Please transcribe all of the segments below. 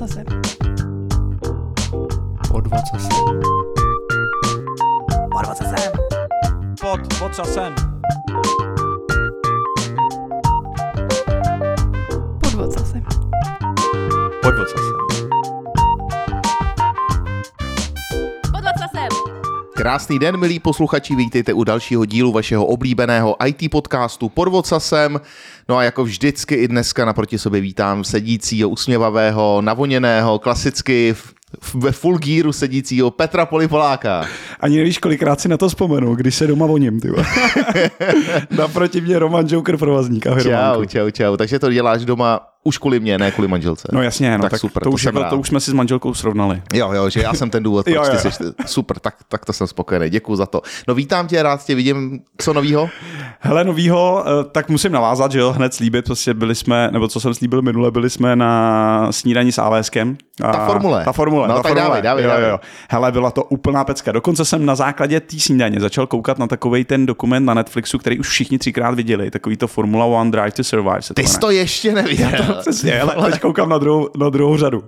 Vocasem. Pod vocasem. Pod vocasem. Pod vocasem. Pod vocasem. Pod vocasem. Pod vocasem. Krásný den, milí posluchači, vítejte u dalšího dílu vašeho oblíbeného IT podcastu Pod vocasem. No a jako vždycky i dneska naproti sobě vítám sedícího, usměvavého, navoněného, klasicky ve full gearu sedícího Petra Polipoláka. Ani nevíš, kolikrát si na to vzpomenu, když se doma voním, tyvo. Naproti mě Roman Joker Provazník. Ahoj, Romanku. Čau. Takže to děláš doma už kvůli mě, ne kvůli manželce. No jasně, no, tak super, to už jsme si s manželkou srovnali. Jo, že já jsem ten důvod, proč jo. Ty seš super, tak to jsem spokojený, děkuju za to. No vítám tě, rád tě vidím, co novýho? Hele, novýho, tak musím navázat, že jo, hned slíbit, prostě byli jsme na snídani s AWSkem. Ta formule. Dávej. Hele, byla to úplná pecka, dokonce jsem na základě té snídaně začal koukat na takovej ten dokument na Netflixu, který už všichni třikrát viděli, takový to Formula One Drive to Survive. Ty jsi to ještě neviděl. Přesně, ale teď koukám na druhou řadu.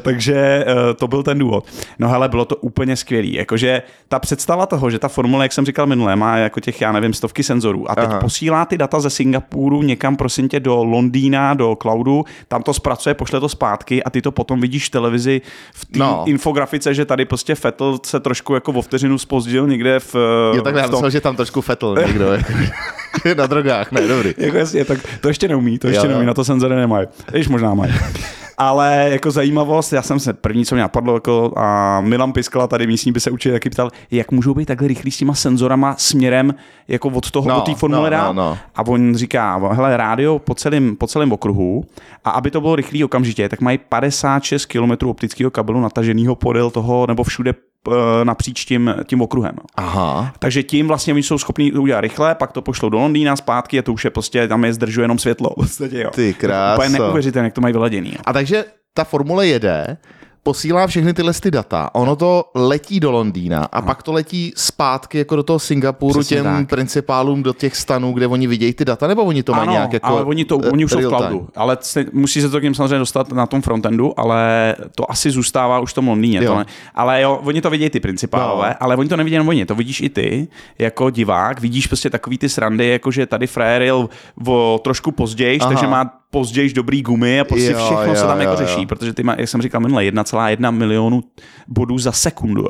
Takže to byl ten důvod. No hele, bylo to úplně skvělý. Jakože ta představa toho, že ta formule, jak jsem říkal minule, má jako těch, já nevím, stovky senzorů a teď posílá ty data ze Singapuru někam prosím tě do Londýna, do cloudu, tam to zpracuje, pošle to zpátky a ty to potom vidíš v televizi v té infografice, že tady prostě Vettel se trošku jako o vteřinu zpozdil někde v... Jo, tak já myslel, že tam trošku Vettel někdo. Na drogách, ne, dobrý. Jako jasně, tak to ještě neumí, na to senzory nemají. Jež možná mají. Ale jako zajímavost, já jsem se první, co mě napadlo, jako a Milan Piskala, tady místní, by se určitě taky ptal, jak můžou být takhle rychlí s těma senzorama směrem jako od toho do té formule dál. No. A on říká, hele, rádio po celém okruhu a aby to bylo rychlý okamžitě, tak mají 56 km optického kabelu nataženého podél toho nebo všude napříč tím okruhem. Aha. Takže tím vlastně oni jsou schopní udělat rychle, pak to pošlou do Londýna zpátky a to už je prostě, tam je zdržuje jenom světlo. Vlastně, jo. Ty krása. To je neuvěřitelné, jak to mají vyladěný. A takže ta formule jede, posílá všechny tyhle ty data, ono to letí do Londýna a pak to letí zpátky jako do toho Singapuru. Přesně těm tak. Principálům do těch stanů, kde oni vidějí ty data, nebo oni to mají nějak jako... Ano, oni už jsou v cloudu, ale musí se to k ním samozřejmě dostat na tom frontendu, ale to asi zůstává už v tom Londýně. Jo. Ale jo, oni to vidějí ty principálové, ale oni to nevidí jenom oni, to vidíš i ty jako divák, vidíš prostě takový ty srandy, jako že tady frajer jel trošku později, takže má později dobrý gumy a prostě všechno se tam jako řeší, protože ty má, jak jsem říkal minule, 1,1 milionu bodů za sekundu.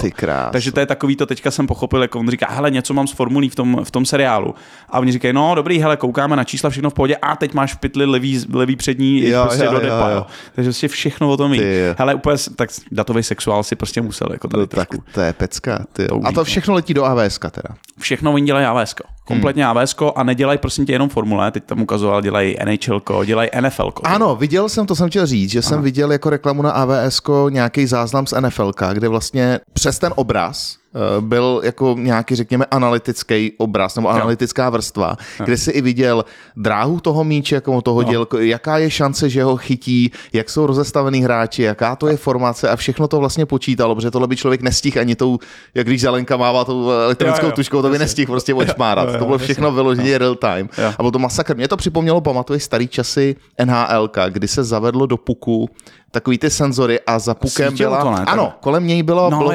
Takže to je takový, to teďka jsem pochopil, jako on říká, hele, něco mám z formulí v tom seriálu. A oni říkají, no dobrý, hele, koukáme na čísla, všechno v pohodě, a teď máš v pytli levý přední prostě do depa. Jo. Takže prostě všechno o tom ví. Hele, úplně, tak datový sexuál si prostě musel jako tady trošku. Tak to je pecka. A to všechno letí do AWSka teda. Všechno oni dělají AWSko. Kompletně AWSko a nedělají prostě jenom formule, teď tam ukazoval, dělají NHLko, dělají NFLko. Ano, viděl jsem, to jsem chtěl říct, že jsem viděl jako reklamu na AWSko nějaký záznam z NFLka, kde vlastně přes ten obraz byl jako nějaký, řekněme, analytický obraz nebo analytická vrstva, kde si i viděl dráhu toho míče, jak on to hodil, jaká je šance, že ho chytí, jak jsou rozestavený hráči, jaká to je formace a všechno to vlastně počítalo, protože tohle by člověk nestihl ani tou, jak když Zelenka mává tou elektronickou tuškou, to by nestihl prostě odšmárat. To bylo všechno vyloženě real time. A bylo to masakr. Mě to připomnělo, pamatuji starý časy NHLka, kdy se zavedlo do puku takový ty senzory a za pukem byla... Ano, kolem něj bylo to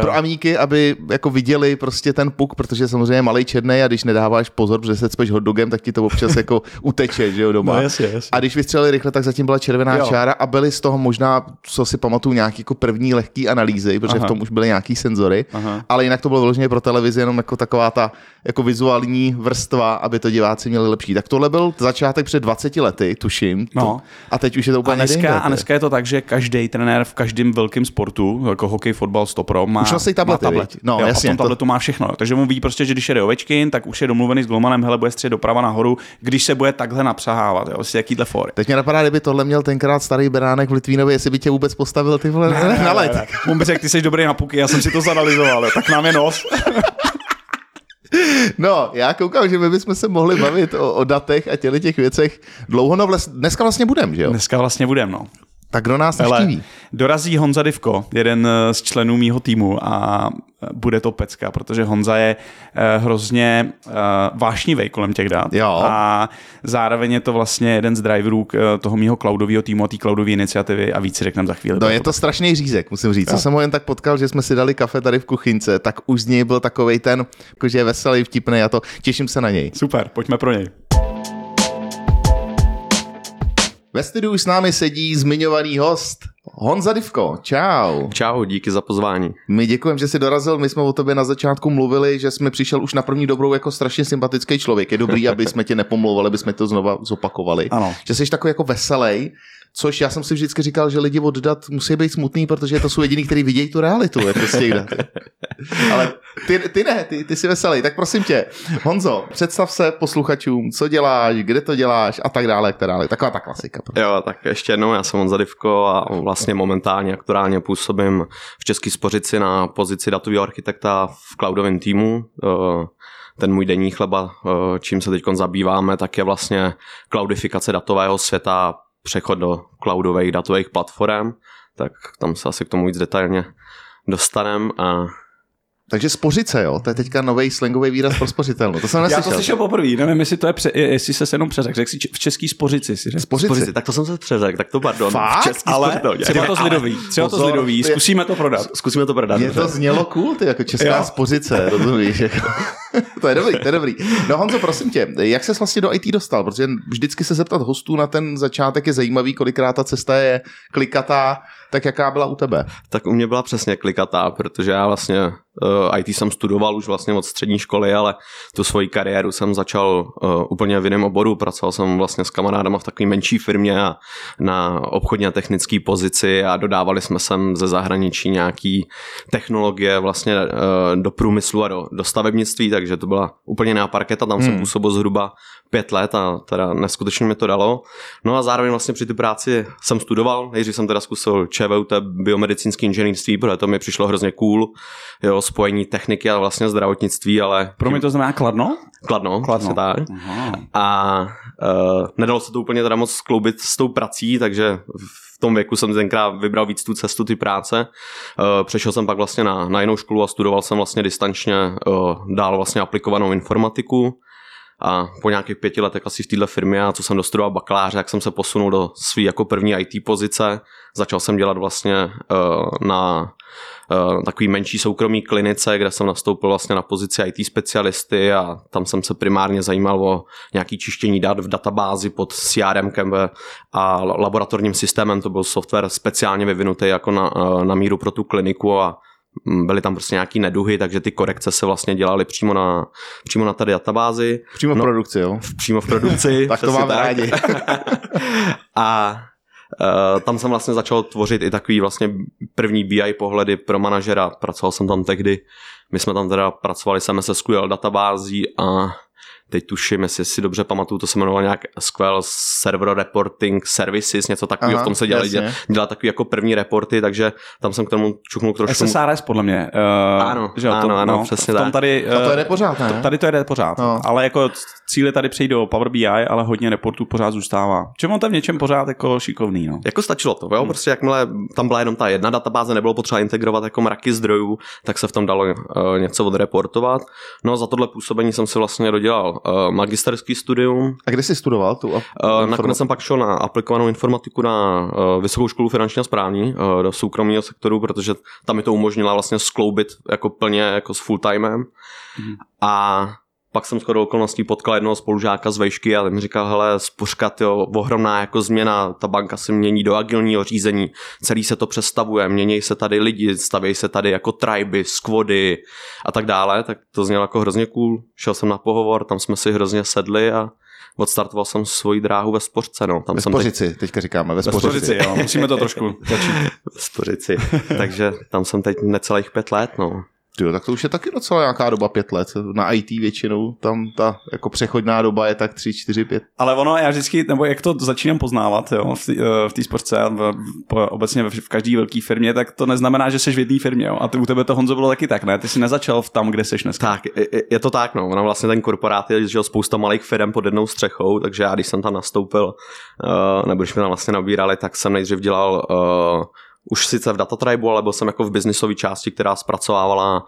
pro amíky, aby jako viděli prostě ten puk, protože samozřejmě malej černej a když nedáváš pozor, protože se cpeš hotdogem, tak ti to občas jako uteče, že jo, doma. No, jasně. A když vystřelili rychle, tak zatím byla červená čára a byly z toho možná, co si pamatuju, nějaký jako první lehký analýzy, protože v tom už byly nějaký senzory, ale jinak to bylo vyloženě pro televizi, jenom jako taková ta jako vizuální vrstva, aby to diváci měli lepší. Tak tohle byl začátek před 20 lety, tuším. No. A teď už je to úplně a dneska je to tak, že každý trenér v každém velkém sportu, jako hokej, fotbal, stopro, má tablet. No, jasně, a v tom tabletu má všechno. Jo. Takže mu ví prostě, že když jede Ovečkin, tak už je domluvený s golmanem, hele, bude střed doprava nahoru, když se bude takhle napřahávat, jo, vlastně jakýhle fóry. Teď mě napadá, kdyby tohle měl tenkrát starý Beránek v Litvínově, jestli by tě vůbec postavil, ty vole, na let. On by řekl, ty jsi dobrý na puky, já jsem si to zanalizoval, jo, tak nám je nos. No, já koukám, že my bychom se mohli bavit o datech a těch věcech dlouho, no dneska vlastně budeme, že jo? Dneska vlastně budeme, no. Tak kdo nás navštíví? Dorazí Honza Difko, jeden z členů mýho týmu a bude to pecka, protože Honza je hrozně vášnivej kolem těch dat. Jo. A zároveň je to vlastně jeden z driverů toho mýho cloudového týmu a té cloudové iniciativy a víc si řekneme za chvíli. No, je to strašný řízek, musím říct. Já jsem ho jen tak potkal, že jsme si dali kafe tady v kuchyňce, tak už z něj byl takovej ten, že je veselý, vtipnej a to. Těším se na něj. Super, pojďme pro něj. Ve studiu s námi sedí zmiňovaný host Honza Difko. Čau. Čau, díky za pozvání. My děkujeme, že jsi dorazil. My jsme o tobě na začátku mluvili, že jsme přišel už na první dobrou jako strašně sympatický člověk. Je dobrý, aby jsme tě nepomlouvali, aby jsme to znova zopakovali. Ano. Že jsi takový jako veselý. Což já jsem si vždycky říkal, že lidi od dat musí být smutný, protože to jsou jediní, kteří vidějí tu realitu. Je to z těch dat. Ale ty jsi veselý. Tak prosím tě, Honzo, představ se posluchačům, co děláš, kde to děláš a tak dále. Taková ta klasika. Jo, tak ještě jednou, já jsem Honza Difko a vlastně momentálně aktuálně působím v České spořici na pozici datového architekta v cloudovém týmu. Ten můj denní chleba, čím se teď zabýváme, tak je vlastně cloudifikace datového světa, přechod do cloudových datových platform, tak tam se asi k tomu víc detailně dostaneme. A... Takže spořice, jo? To je teďka nový slangový výraz pro spořitelnu. To jsem neslyšel. Já to slyšel poprvé, nevím, jestli to je, jestli se jenom přeřek. Řekl jsi v Český spořici. Spořici, tak to jsem se přeřek, tak to pardon. Fakt? V Český spořitelně. Třeba to z lidový, zkusíme to prodat. Mě to znělo cool, ty jako Česká spořice, rozumíš? To je dobrý. No Honzo, prosím tě, jak ses vlastně do IT dostal? Protože vždycky se zeptat hostů na ten začátek je zajímavý, kolikrát ta cesta je klikatá, tak jaká byla u tebe? Tak u mě byla přesně klikatá, protože já vlastně IT jsem studoval už vlastně od střední školy, ale tu svoji kariéru jsem začal úplně v jiném oboru. Pracoval jsem vlastně s kamarádama v takové menší firmě a na obchodně technické pozici a dodávali jsme sem ze zahraničí nějaký technologie vlastně do průmyslu a do stavebnictví, takže to byla úplně jiná parketa, tam jsem působil zhruba 5 let a teda neskutečně mi to dalo. No a zároveň vlastně při té práci jsem studoval, nejdřív jsem teda zkusil ČVUT biomedicínský inženýrství, protože to mi přišlo hrozně cool, jo, spojení techniky a vlastně zdravotnictví, ale... Pro mě to znamená Kladno? Kladno. Tak. A nedalo se to úplně teda moc skloubit s tou prací, takže v tom věku jsem tenkrát vybral víc tu cestu, ty práce. Přešel jsem pak vlastně na jinou školu a studoval jsem vlastně distančně dál vlastně aplikovanou informatiku. A po nějakých 5 letech asi v této firmě a co jsem dostudoval bakaláře, jak jsem se posunul do své jako první IT pozice. Začal jsem dělat vlastně na takový menší soukromý klinice, kde jsem nastoupil vlastně na pozici IT specialisty a tam jsem se primárně zajímal o nějaké čištění dat v databázi pod CRMkem a laboratorním systémem. To byl software speciálně vyvinutý jako na míru pro tu kliniku a byly tam prostě nějaký neduhy, takže ty korekce se vlastně dělaly přímo na tady databázi. Přímo v produkci, jo? Přímo v produkci. Tak to mám rádi. A tam jsem vlastně začal tvořit i takový vlastně první BI pohledy pro manažera. Pracoval jsem tam tehdy. My jsme tam teda pracovali s MS SQL databází a teď tuším, jestli si dobře pamatuju, to se jmenovalo nějak SQL Server Reporting Services, něco takového, v tom se dělali takový jako první reporty, takže tam jsem k tomu čuchnul trošku. SSRS podle mě. Ano, přesně tak. To jede pořád, ne? Tady to jede pořád, no. Ale jako cíle tady přejít do Power BI, ale hodně reportů pořád zůstává. Čemu on tam v něčem pořád jako šikovný, no? Jako stačilo to, jo? Prostě jakmile tam byla jenom ta jedna databáze, nebylo potřeba integrovat jako mraky zdrojů, tak se v tom dalo něco odreportovat. No za tohle působení jsem si vlastně dodělal magisterský studium. A kde jsi studoval tu nakonec jsem pak šel na aplikovanou informatiku na Vysokou školu finanční a správní do soukromého sektoru, protože tam mi to umožnila vlastně skloubit jako plně jako s full-timem. A pak jsem shodou okolností potkal jednoho spolužáka z vejšky a ten mi říkal, hele, spořka, tyjo, ohromná jako změna, ta banka se mění do agilního řízení, celý se to přestavuje, mění se tady lidi, stavějí se tady jako triby, squady a tak dále, tak to znělo jako hrozně cool, šel jsem na pohovor, tam jsme si hrozně sedli a odstartoval jsem svoji dráhu ve spořce. No. Tam ve spořici, teďka říkáme, ve spořici. Jo, musíme to trošku začít. Ve spořici, takže tam jsem teď necelých 5 let, no. Jo, tak to už je taky docela nějaká doba, 5 let. Na IT většinou tam ta jako přechodná doba je tak 3, 4, 5. Ale ono, já vždycky, nebo jak to začínám poznávat, jo, v té spořce a obecně v každé velké firmě, tak to neznamená, že jsi v jedné firmě. Jo. A u tebe to, Honzo, bylo taky tak, ne? Ty jsi nezačal tam, kde jsi dneska. Tak, je to tak, no. Ono vlastně ten korporát je, že spousta malých firm pod jednou střechou, takže já, když jsem tam nastoupil, nebo když mě tam vlastně nabírali, tak jsem nejdřív dělal... už sice v Datatribu, ale byl jsem jako v biznisové části, která zpracovávala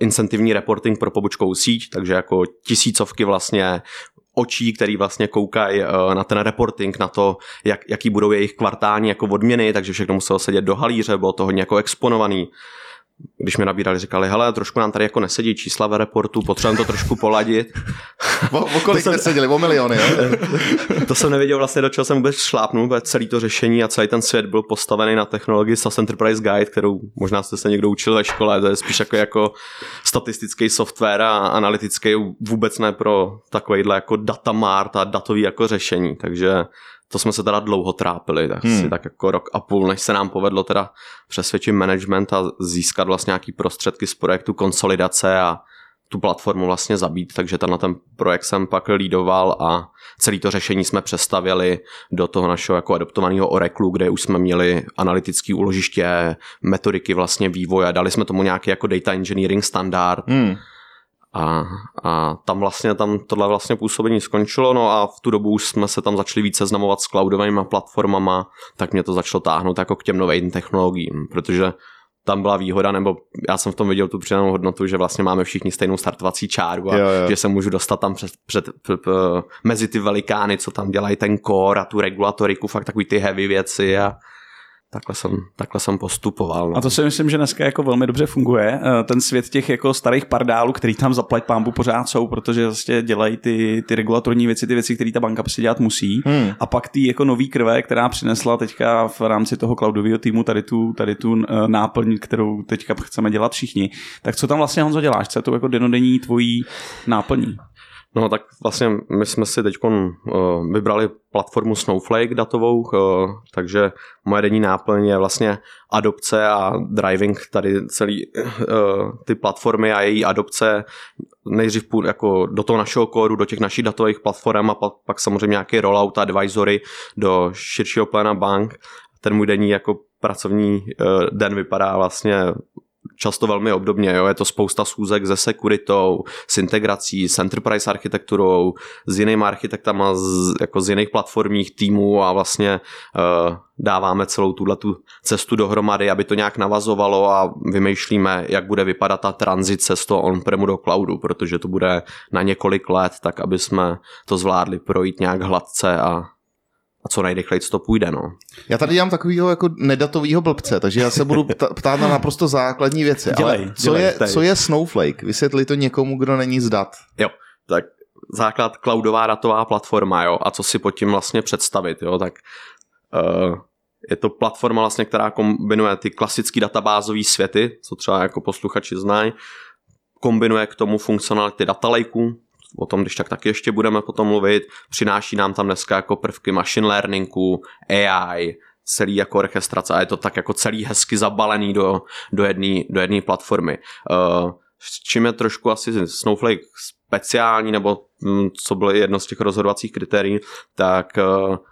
incentivní reporting pro pobočkovou síť, takže jako tisícovky vlastně očí, který vlastně koukají na ten reporting, na to, jaký budou jejich kvartální jako odměny, takže všechno muselo sedět do halíře, bylo to hodně jako exponovaný. Když mě nabírali, říkali, hele, trošku nám tady jako nesedí čísla ve reportu, potřebujeme to trošku poladit. O kolik jste seděli? O miliony, jo? To jsem nevěděl vlastně, do čeho jsem vůbec šlápnul, protože celý to řešení a celý ten svět byl postavený na technologii SAS Enterprise Guide, kterou možná jste se někdo učil ve škole, to je spíš jako statistický software a analytický, vůbec ne pro takovýhle jako data mart a datový jako řešení, takže... To jsme se teda dlouho trápili, tak si tak jako 1.5 roku, než se nám povedlo teda přesvědčit management a získat vlastně nějaký prostředky z projektu konsolidace a tu platformu vlastně zabít, takže ten projekt jsem pak lídoval a celé to řešení jsme přestavěli do toho našeho jako adoptovaného Oraclu, kde už jsme měli analytické úložiště, metodiky vlastně vývoje, dali jsme tomu nějaký jako data engineering standard, A tam tohle vlastně působení skončilo, no a v tu dobu už jsme se tam začali víc seznamovat s cloudovými platformama, tak mě to začalo táhnout jako k těm novým technologiím, protože tam byla výhoda, nebo já jsem v tom viděl tu přidanou hodnotu, že vlastně máme všichni stejnou startovací čáru a jo. Že se můžu dostat tam mezi ty velikány, co tam dělají ten core a tu regulatoriku, fakt takový ty heavy věci a Takhle jsem postupoval. No. A to si myslím, že dneska jako velmi dobře funguje. Ten svět těch jako starých pardálů, který tam zaplať pámbu pořád jsou, protože vlastně dělají ty regulatorní věci, ty věci, které ta banka prostě dělat musí. A pak ty jako nový krve, která přinesla teďka v rámci toho cloudového týmu tady tu náplň, kterou teďka chceme dělat všichni. Tak co tam vlastně, Honzo, děláš? Co je to jako denodenní tvojí náplní? No tak vlastně my jsme si teď vybrali platformu Snowflake datovou, takže moje denní náplň je vlastně adopce a driving tady celý ty platformy a její adopce nejdřív jako do toho našeho kódu, do těch našich datových platform a pak samozřejmě nějaký rollout a advisory do širšího pléna bank. Ten můj denní jako pracovní den vypadá vlastně často velmi obdobně, jo? Je to spousta schůzek se sekuritou, s integrací, s enterprise architekturou, s jinými architektama, jako z jiných platformních týmů a vlastně dáváme celou tuhletu cestu dohromady, aby to nějak navazovalo a vymýšlíme, jak bude vypadat ta tranzice z toho on-premu do cloudu, protože to bude na několik let, tak aby jsme to zvládli projít nějak hladce a co nejrychleji, co to půjde, no. Já tady dělám takovýho jako nedatovýho blbce, takže já se budu ptát na naprosto základní věci. Co je Snowflake? Vysvětli to někomu, kdo není z dat. Jo, tak základ cloudová datová platforma, jo, a co si pod tím vlastně představit, jo, tak... Je to platforma vlastně, která kombinuje ty klasické databázové světy, co třeba jako posluchači znají, kombinuje k tomu funkcionality data lakeů, o tom, když tak taky ještě budeme potom mluvit, přináší nám tam dneska jako prvky machine learningu, AI, celý jako orchestrace a je to tak jako celý hezky zabalený do jedné platformy. S čím je trošku asi Snowflake speciální, nebo co bylo jedno z těch rozhodovacích kritérií, tak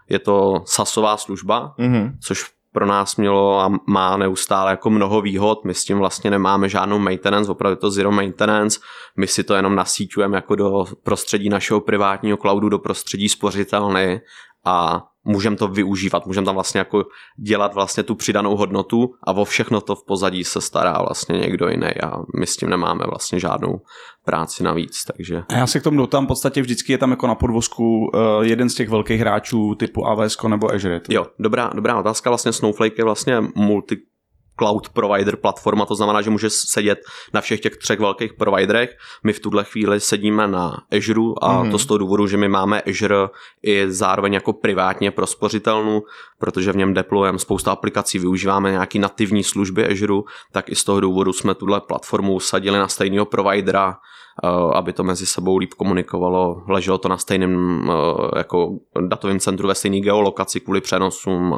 je to SaaSová služba, což pro nás mělo a má neustále jako mnoho výhod, my s tím vlastně nemáme žádnou maintenance, opravdu to zero maintenance, my si to jenom nasíťujeme jako do prostředí našeho privátního cloudu, do prostředí spořitelny a můžeme to využívat, můžeme tam vlastně jako dělat vlastně tu přidanou hodnotu a o všechno to v pozadí se stará vlastně někdo jiný a my s tím nemáme vlastně žádnou práci navíc, takže. A já se k tomu dotám, v podstatě vždycky je tam jako na podvozku jeden z těch velkých hráčů typu AWS nebo Azure. Jo, dobrá otázka, vlastně Snowflake je vlastně multi-cloud provider platforma, to znamená, že může sedět na všech těch 3 velkých providerech. My v tuhle chvíli sedíme na Azure a to z toho důvodu, že my máme Azure i zároveň jako privátně pro spořitelnu, protože v něm deployujeme spousta aplikací, využíváme nějaký nativní služby Azure, tak i z toho důvodu jsme tuhle platformu usadili na stejného providera aby to mezi sebou líp komunikovalo, leželo to na stejném jako datovém centru ve stejné geolokaci kvůli přenosům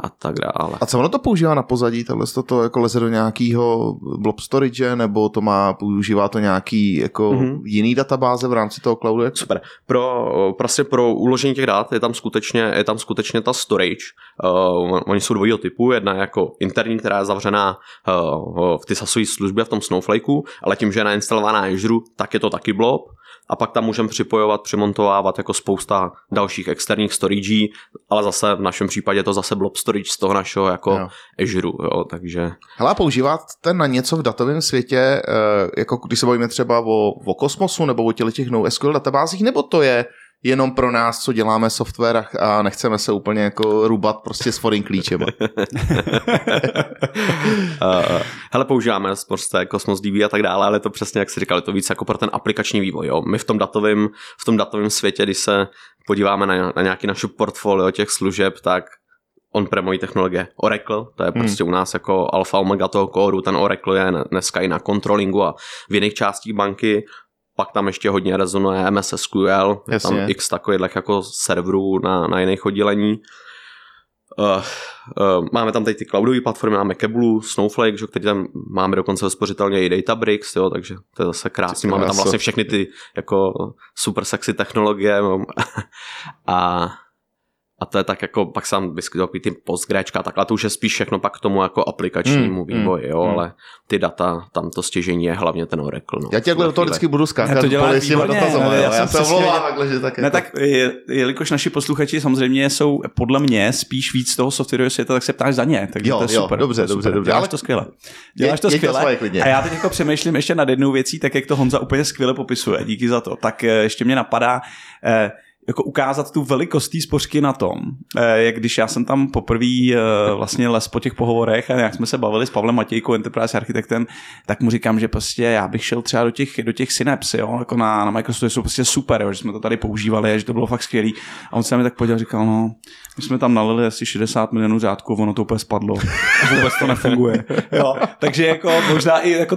a tak dále. A co ono to používá na pozadí? Tohle to jako leze do nějakého blob storage, nebo to má, používá to nějaký jako jiný databáze v rámci toho cloudu? Super. Pro uložení těch dat je tam skutečně ta storage. Oni jsou dvojího typu, jedna je jako interní, která je zavřená v ty SASové službě v tom Snowflakeu, ale tím, že je nainstalovaná Azure, tak je to taky blob. A pak tam můžeme připojovat, přimontovávat jako spousta dalších externích storageí, ale zase v našem případě to zase blob storage z toho našeho jako Azure, jo, takže... Hele, používáte na něco v datovém světě, jako když se bavíme třeba o Cosmosu nebo o těch NoSQL databázích, nebo to je jenom pro nás, co děláme software a nechceme se úplně jako rubat prostě s foreign klíčem. Hele, používáme prostě Cosmos DB a tak dále, ale to přesně, jak jsi říkal, je to víc jako pro ten aplikační vývoj. Jo. My v tom datovém světě, když se podíváme na nějaký naše portfolio těch služeb, tak on-premový technologie Oracle, to je prostě u nás jako alfa omega toho kóru, ten Oracle je dneska i na controllingu a v jiných částích banky. Pak tam ještě hodně rezonuje MS SQL, je tam x takových jako serverů na jiných oddělení. Máme tam tady ty cloudové platformy, máme Kebulu, Snowflake, že, který tam máme dokonce ve spořitelně i Databricks, jo, takže to je zase krásný. Máme tam vlastně všechny ty jako super sexy technologie a to je tak jako, pak sám vyskytl ty PostgreSQL, takhle to už je spíš všechno pak k tomu jako aplikačnímu vývoji, jo, ale ty data, tam to stěžení je hlavně ten Oracle. No, já těhle do toho vždycky budu skákat, ale s těma dotazama, já se omlouvám takhle, že tak jako... Tak, jelikož naši posluchači samozřejmě jsou podle mě spíš víc toho softwarového světa, tak se ptáš za ně, takže to je super. Dobře. Děláš to skvěle. A já teď jako přemýšlím ještě nad jednou věcí, tak jak to Honza úplně skvěle popisuje, díky za to. Tak ještě mě napadá jako ukázat tu velikost té spořky na tom, jak když já jsem tam poprvé vlastně les po těch pohovorech a jak jsme se bavili s Pavlem Matějkou, enterprise architektem, tak mu říkám, že prostě já bych šel třeba do těch Synapse, jo, jako na Microsoftu, jsou prostě super, jo, že jsme to tady používali a že to bylo fakt skvělý. A on se mi tak podíval, říkal, no, my jsme tam nalili asi 60 milionů řádků, ono to úplně spadlo. Vůbec to nefunguje. Jo, takže jako možná i jako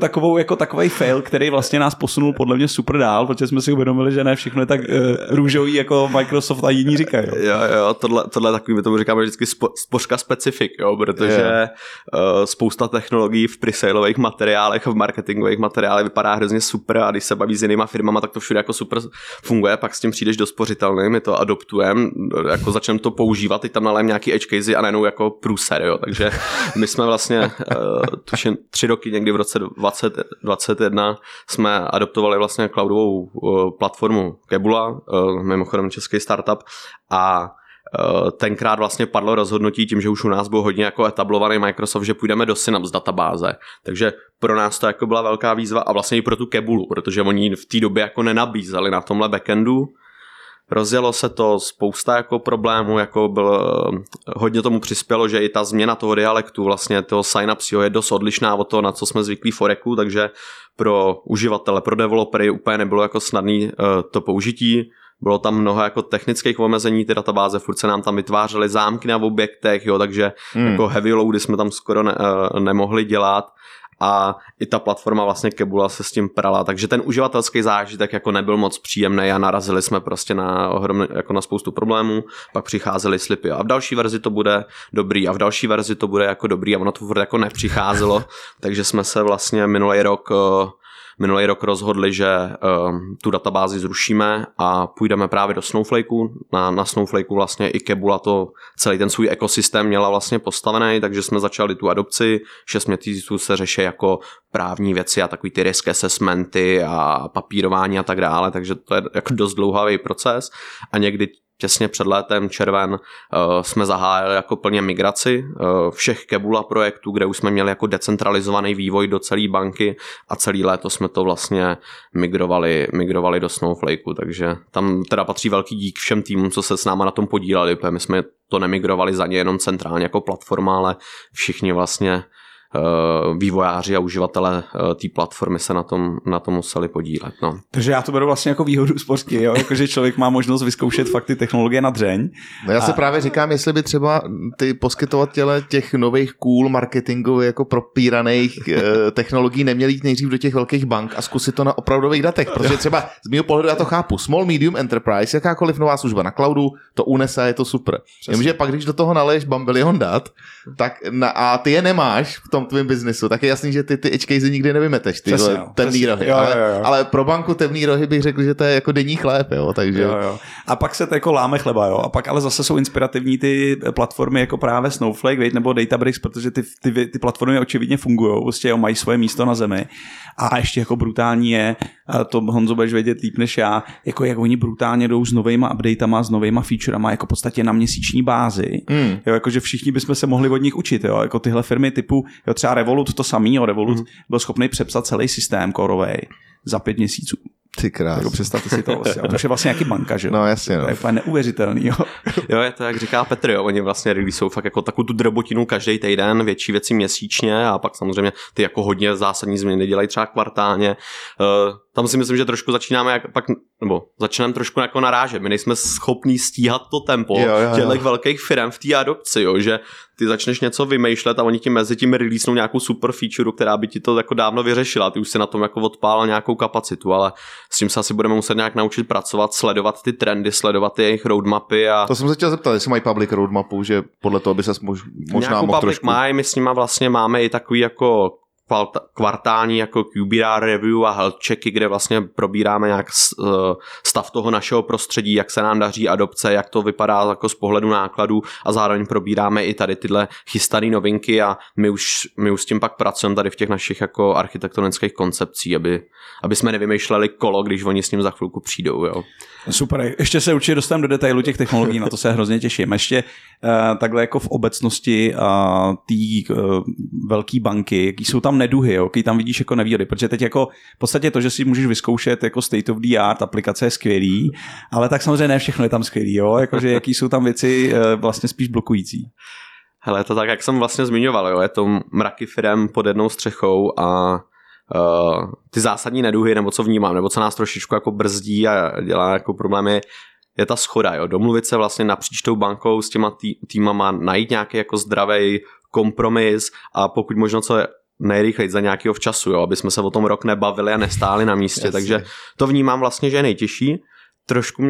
takovej fail, který vlastně nás posunul podle mě super dál, protože jsme si uvědomili, že ne všechno je tak růžový jako Microsoft a jiní říkají. Jo, tohle takový, my tomu říkáme vždycky spořka specifik, jo, protože spousta technologií v presailových materiálech, v marketingových materiálech vypadá hrozně super a když se baví s jinýma firmama, tak to všude jako super funguje, pak s tím přijdeš do spořitelny, my to adoptujeme, jako začneme to používat, teď tam nalejeme nějaký edge casey a najednou jako průser, jo, takže my jsme vlastně tuším 3 roky někdy v roce 2021 jsme adoptovali vlastně cloudovou platformu Keboola, mimochodem český startup a tenkrát vlastně padlo rozhodnutí tím, že už u nás byl hodně jako etablovaný Microsoft, že půjdeme do Synapse databáze. Takže pro nás to jako byla velká výzva a vlastně i pro tu Kebulu, protože oni v té době jako nenabízeli na tomhle backendu. Rozjelo se to, spousta jako problémů, jako hodně tomu přispělo, že i ta změna toho dialektu, vlastně toho Synapse je dost odlišná od toho, na co jsme zvyklí v Oraclu, takže pro uživatele, pro developery úplně nebylo jako snadný to použití. Bylo tam mnoho jako technických omezení, ty databáze furt se nám tam vytvářely zámky na objektech, jo, takže jako heavy loady jsme tam skoro nemohli dělat a i ta platforma vlastně Keboola se s tím prala, takže ten uživatelský zážitek jako nebyl moc příjemný a narazili jsme prostě na spoustu problémů, pak přicházely slipy a v další verzi to bude dobrý a v další verzi to bude jako dobrý a ono to furt jako nepřicházelo, takže jsme se vlastně minulý rok rozhodli, že tu databázi zrušíme a půjdeme právě do Snowflakeu. Na Snowflakeu vlastně i Keboola to celý ten svůj ekosystém měla vlastně postavený, takže jsme začali tu adopci. 6 měsíců se řeší jako právní věci a takový ty risk assessmenty a papírování a tak dále, takže to je jako dost dlouhavý proces a někdy těsně před létem, červen, jsme zahájili jako plně migraci všech Keboola projektů, kde už jsme měli jako decentralizovaný vývoj do celé banky a celý léto jsme to vlastně migrovali do Snowflakeu, takže tam teda patří velký dík všem týmům, co se s náma na tom podíleli, my jsme to nemigrovali za ně jenom centrálně jako platforma, ale všichni vlastně vývojáři a uživatelé té platformy se na tom museli podílet. No. Takže já to beru vlastně jako výhodu spořky, jo? Jakože člověk má možnost vyzkoušet fakt ty technologie na dřeň. No já se právě říkám, jestli by třeba ty poskytovatele těch nových cool marketingových jako propíraných technologií neměli jít nejdřív do těch velkých bank a zkusit to na opravdových datech, protože třeba z mého pohledu já to chápu, small, medium, enterprise, jakákoliv nová služba na cloudu, to unese, je to super. Jenomže pak, když do toho naleješ bambilion dat, tak a ty je nemáš v tom tvým biznesu, tak je jasný, že ty edge casey nikdy nevymeteš, tyhle temný rohy. Ale pro banku temný rohy bych řekl, že to je jako denní chléb, jo, takže. Jo. A pak se to jako láme chleba, jo. A pak ale zase jsou inspirativní ty platformy jako právě Snowflake, nebo Databricks, protože ty platformy očividně fungují, prostě mají svoje místo na zemi. A ještě jako brutální je, to Honzo budeš vědět líp než já, jako jak oni brutálně jdou s novejma updatama, s novejma featurama, jako v podstatě na měsíční bázi. Jo, jakože všichni bychom se mohli od nich učit, jo, jako tyhle firmy typu, jo, třeba Revolut to samý, jo, Revolut byl schopný přepsat celý systém korovej za 5 měsíců. Ty krás. Jako představte si to vlastně. A to už je vlastně nějaký banka, že jo? No jasně, no. To je úplně neuvěřitelný, jo. Jo, je to, jak říká Petr, jo. Oni vlastně releasou fakt jako takovou tu drobotinu každý týden, větší věci měsíčně a pak samozřejmě ty jako hodně zásadní změny dělají třeba kvartálně. Tam si myslím, že trošku začneme trošku jako narážet. My nejsme schopní stíhat to tempo těch velkých firm v té adopci, jo, že ty začneš něco vymýšlet a oni ti mezi tím releasnou nějakou super feature, která by ti to jako dávno vyřešila. Ty už si na tom jako odpálil nějakou kapacitu, ale s tím se asi budeme muset nějak naučit pracovat, sledovat ty trendy, sledovat ty jejich roadmapy a... To jsem se chtěl zeptat, jestli mají public roadmapu, že podle toho by se možná mohl trošku... Mají, my s nima vlastně máme i takový jako kvartální jako QBR review a health checky, kde vlastně probíráme nějak stav toho našeho prostředí, jak se nám daří adopce, jak to vypadá jako z pohledu nákladů a zároveň probíráme i tady tyhle chystané novinky a my už s tím pak pracujeme tady v těch našich jako architektonických koncepcí, aby jsme nevymýšleli kolo, když oni s ním za chvilku přijdou. Jo. Super, ještě se určitě dostaneme do detailu těch technologií, na to se hrozně těším. Ještě takhle jako v obecnosti té velké banky, jaký jsou tam neduhy, jo, když tam vidíš jako nevýhody, protože teď jako v podstatě to, že si můžeš vyzkoušet jako state of the art, aplikace je skvělý, ale tak samozřejmě ne všechno je tam skvělý, jo, jakože jaký jsou tam věci vlastně spíš blokující. Hele, to tak, jak jsem vlastně zmiňoval, jo, je to mraky firem pod jednou střechou a ty zásadní neduhy, nebo co vnímám, nebo co nás trošičku jako brzdí a dělá jako problémy, je ta schoda, jo, domluvit se vlastně napříč tou bankou s těma týmama, najít nějaký jako zdravý kompromis a pokud možno co je nejrychleji za nějakého včasu, jo, aby jsme se o tom rok nebavili a nestáli na místě, takže to vnímám vlastně, že je nejtěžší. Trošku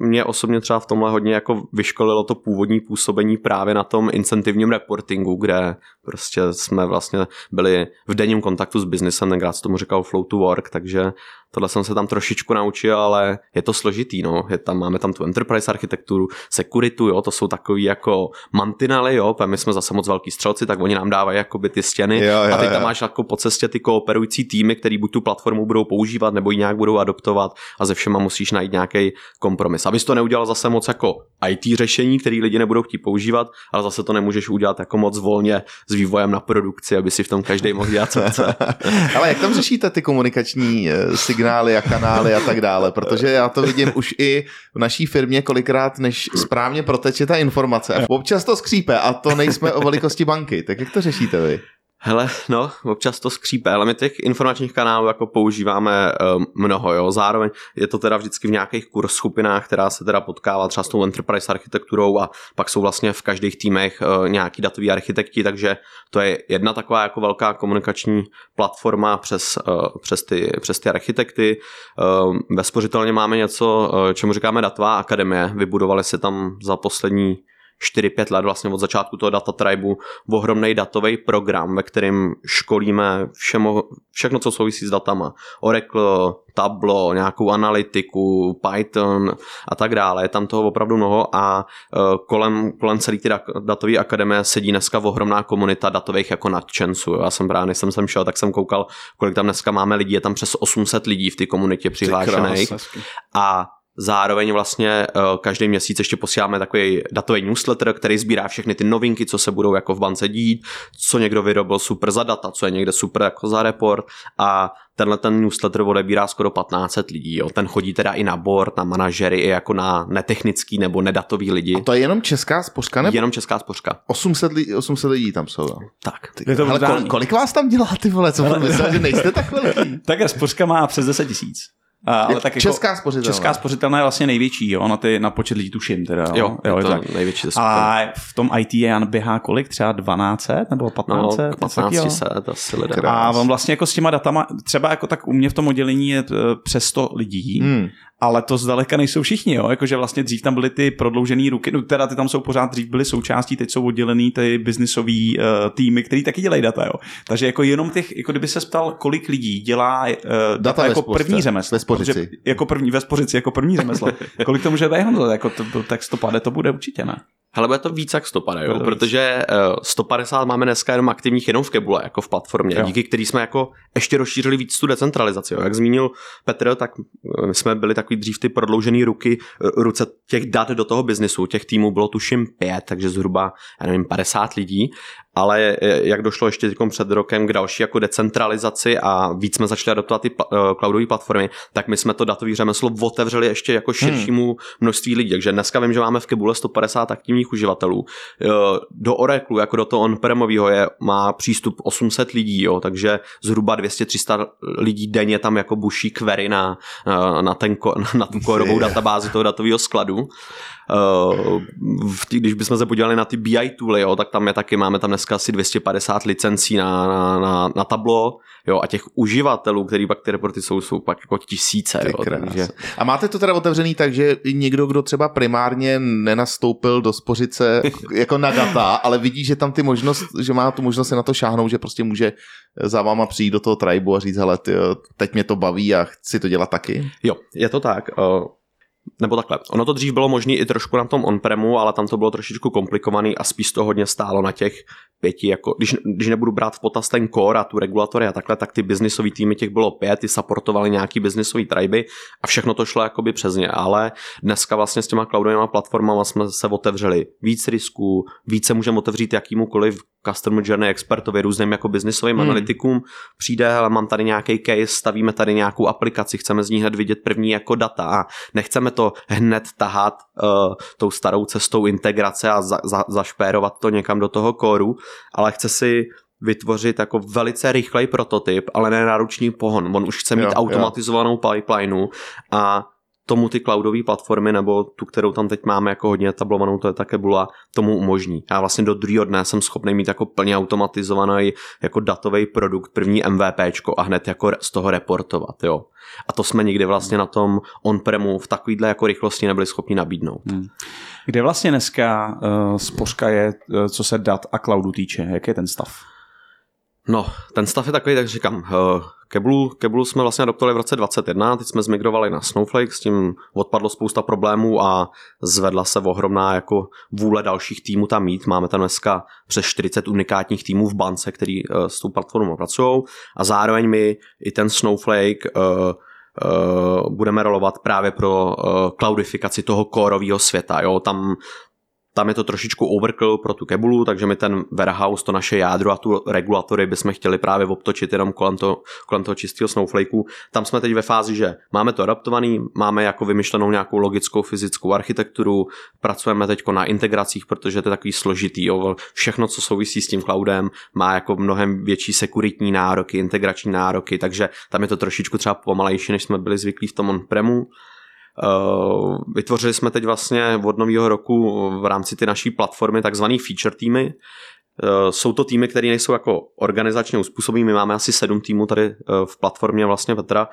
mě osobně třeba v tomhle hodně jako vyškolilo to původní působení právě na tom incentivním reportingu, kde prostě jsme vlastně byli v denním kontaktu s biznesem, tenkrát se tomu říkal flow to work, takže tohle jsem se tam trošičku naučil, ale je to složitý, no. Máme tam tu enterprise architekturu, securitu, jo, to jsou takový jako mantinely, jo, my jsme zase moc velký střelci, tak oni nám dávají jakoby ty stěny a ty tam máš jako po cestě ty kooperující týmy, který buď tu platformu budou používat, nebo ji nějak budou adoptovat a ze všema musíš najít nějaký kompromis. Abys to neudělal zase moc jako IT řešení, který lidi nebudou chtít používat, ale zase to nemůžeš udělat jako moc volně s vývojem na produkci, aby si v tom každý mohl dělat co chce. Ale jak tam řešíte ty komunikační signály a kanály a tak dále, protože já to vidím už i v naší firmě kolikrát, než správně proteče ta informace. Občas to skřípe a to nejsme o velikosti banky, tak jak to řešíte vy? Hele, no, občas to skřípe, ale my těch informačních kanálů jako používáme mnoho, jo, zároveň je to teda vždycky v nějakých kurz skupinách, která se teda potkává třeba s tou enterprise architekturou a pak jsou vlastně v každých týmech nějaký datoví architekti, takže to je jedna taková jako velká komunikační platforma přes ty architekty. Ve spořitelně máme něco, čemu říkáme datová akademie, vybudovali se tam za poslední 4-5 let vlastně od začátku toho Data Tribu ohromnej datový program, ve kterém školíme všechno, co souvisí s datama. Oracle, Tableau, nějakou analytiku, Python a tak dále. Je tam toho opravdu mnoho a kolem celé ty datové akademie sedí dneska ohromná komunita datových jako nadšenců. Já jsem právě, než jsem sem šel, tak jsem koukal, kolik tam dneska máme lidí. Je tam přes 800 lidí v té komunitě přihlášených. A Zároveň vlastně každý měsíc ještě posíláme takový datový newsletter, který sbírá všechny ty novinky, co se budou jako v bance dít, co někdo vyrobil super za data, co je někde super jako za report, a tenhle ten newsletter odebírá skoro 1500 lidí. Jo. Ten chodí teda i na board, na manažery, i jako na netechnický nebo nedatový lidi. A to je jenom Česká spořka? Nebo? Jenom Česká spořka. 800 lidí tam jsou. Jo. Tak. Ale kolik vás tam dělá, ty vole? Co to myslel, že nejste tak velký? Tak spořka má přes 10 000. Ale tak Česká jako, spořitelna. Česká spořitelna je vlastně největší, jo, na počet lidí tuším teda. Jo, je to tak. Největší. A v tom IT je běhá kolik? Třeba 1200 nebo 1500? 1500 asi lidé. A vám vlastně jako s těma datama, třeba jako tak u mě v tom oddělení je přes 100 lidí, ale to zdaleka nejsou všichni, jo, jakože vlastně dřív tam byly ty prodloužené ruky, no teda ty tam jsou pořád, dřív byly součástí, teď jsou oddělený ty biznisový týmy, který taky dělají data, jo. Takže jako jenom těch, jako kdyby se ptal, kolik lidí dělá data jako první řemeslo. Protože jako první ve spořici, jako první řemeslo. Kolik to může být, Honzo? Jako tak 150 to bude určitě, ne? Hele, bude to víc jak 150, jo? Protože 150 máme dneska jenom aktivních jenom v Keboola, jako v platformě, jo. Díky který jsme jako ještě rozšířili víc tu decentralizaci. Jo? Jak zmínil Petr, tak my jsme byli takový dřív ty prodloužený ruce těch dat do toho biznesu, těch týmů bylo tuším 5, takže zhruba, já nevím, 50 lidí, ale jak došlo ještě před rokem k další jako decentralizaci a víc jsme začali adoptovat ty cloudové platformy, tak my jsme to datové řemeslo otevřeli ještě jako širšímu množství lidí. Takže dneska vím, že máme v Kebulle 150 aktivních uživatelů. Do Oraclu, jako do toho on-premového má přístup 800 lidí, jo, takže zhruba 200-300 lidí denně tam jako buší query na tu korovou databázi toho datového skladu. Když bychom se podívali na ty BI tooly, jo, tak tam je taky, máme tam dneska asi 250 licencí na Tableau, jo, a těch uživatelů, který pak ty reporty jsou pak jako 1000. Jo, takže... A máte to teda otevřený tak, že někdo, kdo třeba primárně nenastoupil do spořice jako na data, ale vidí, že tam ty možnost, že má tu možnost se na to šáhnout, že prostě může za váma přijít do toho tribu a říct, hele, tyjo, teď mě to baví a chci to dělat taky? Jo, je to tak. Nebo takhle. Ono to dřív bylo možné i trošku na tom on-premu, ale tam to bylo trošičku komplikovaný a spíš to hodně stálo na těch 5, jako když nebudu brát v potaz ten core a tu regulatory a takhle, tak ty biznisový týmy těch bylo 5, ty supportovali nějaký biznisový triby a všechno to šlo jakoby přes ně, ale dneska vlastně s těma cloudovými platformama jsme se otevřeli víc risků, více můžeme otevřít jakýmukoliv customer journey expertovi, různým jako biznisovým analytikům. Přijde, ale mám tady nějaký case, stavíme tady nějakou aplikaci, chceme z ní hned vidět první jako data a nechceme to hned tahat tou starou cestou integrace a zašpérovat to někam do toho kóru, ale chce si vytvořit jako velice rychlej prototyp, ale ne náruční pohon. On už chce mít automatizovanou pipelineu a tomu ty cloudové platformy, nebo tu, kterou tam teď máme jako hodně tablovanou, to je ta Keboola, tomu umožní. Já vlastně do druhého dne jsem schopný mít jako plně automatizovaný jako datový produkt, první MVPčko a hned jako z toho reportovat, jo. A to jsme nikdy vlastně na tom on-premu v takovýhle jako rychlosti nebyli schopni nabídnout. Kde vlastně dneska spořka je, co se dat a cloudu týče? Jak je ten stav? No, ten stav je takový, tak říkám, Keboola jsme vlastně adoptovali v roce 2021, teď jsme zmigrovali na Snowflake, s tím odpadlo spousta problémů a zvedla se ohromná jako vůle dalších týmů tam mít. Máme tam dneska přes 40 unikátních týmů v bance, který s tou platformou pracují, a zároveň my i ten Snowflake budeme rolovat právě pro cloudifikaci toho kórového světa. Jo? Tam je to trošičku overkill pro tu Kebulu, takže my ten warehouse, to naše jádro a tu regulatory bychom chtěli právě obtočit jenom kolem toho čistého Snowflakeu. Tam jsme teď ve fázi, že máme to adaptovaný, máme jako vymyšlenou nějakou logickou, fyzickou architekturu, pracujeme teď na integracích, protože to je takový složitý. Jo. Všechno, co souvisí s tím cloudem, má jako mnohem větší sekuritní nároky, integrační nároky, takže tam je to trošičku třeba pomalejší, než jsme byli zvyklí v tom on-premu. Vytvořili jsme teď vlastně od nového roku v rámci ty naší platformy takzvané feature týmy. Jsou to týmy, které nejsou jako organizačně uspůsobí. My máme asi 7 týmů tady v platformě vlastně Petra,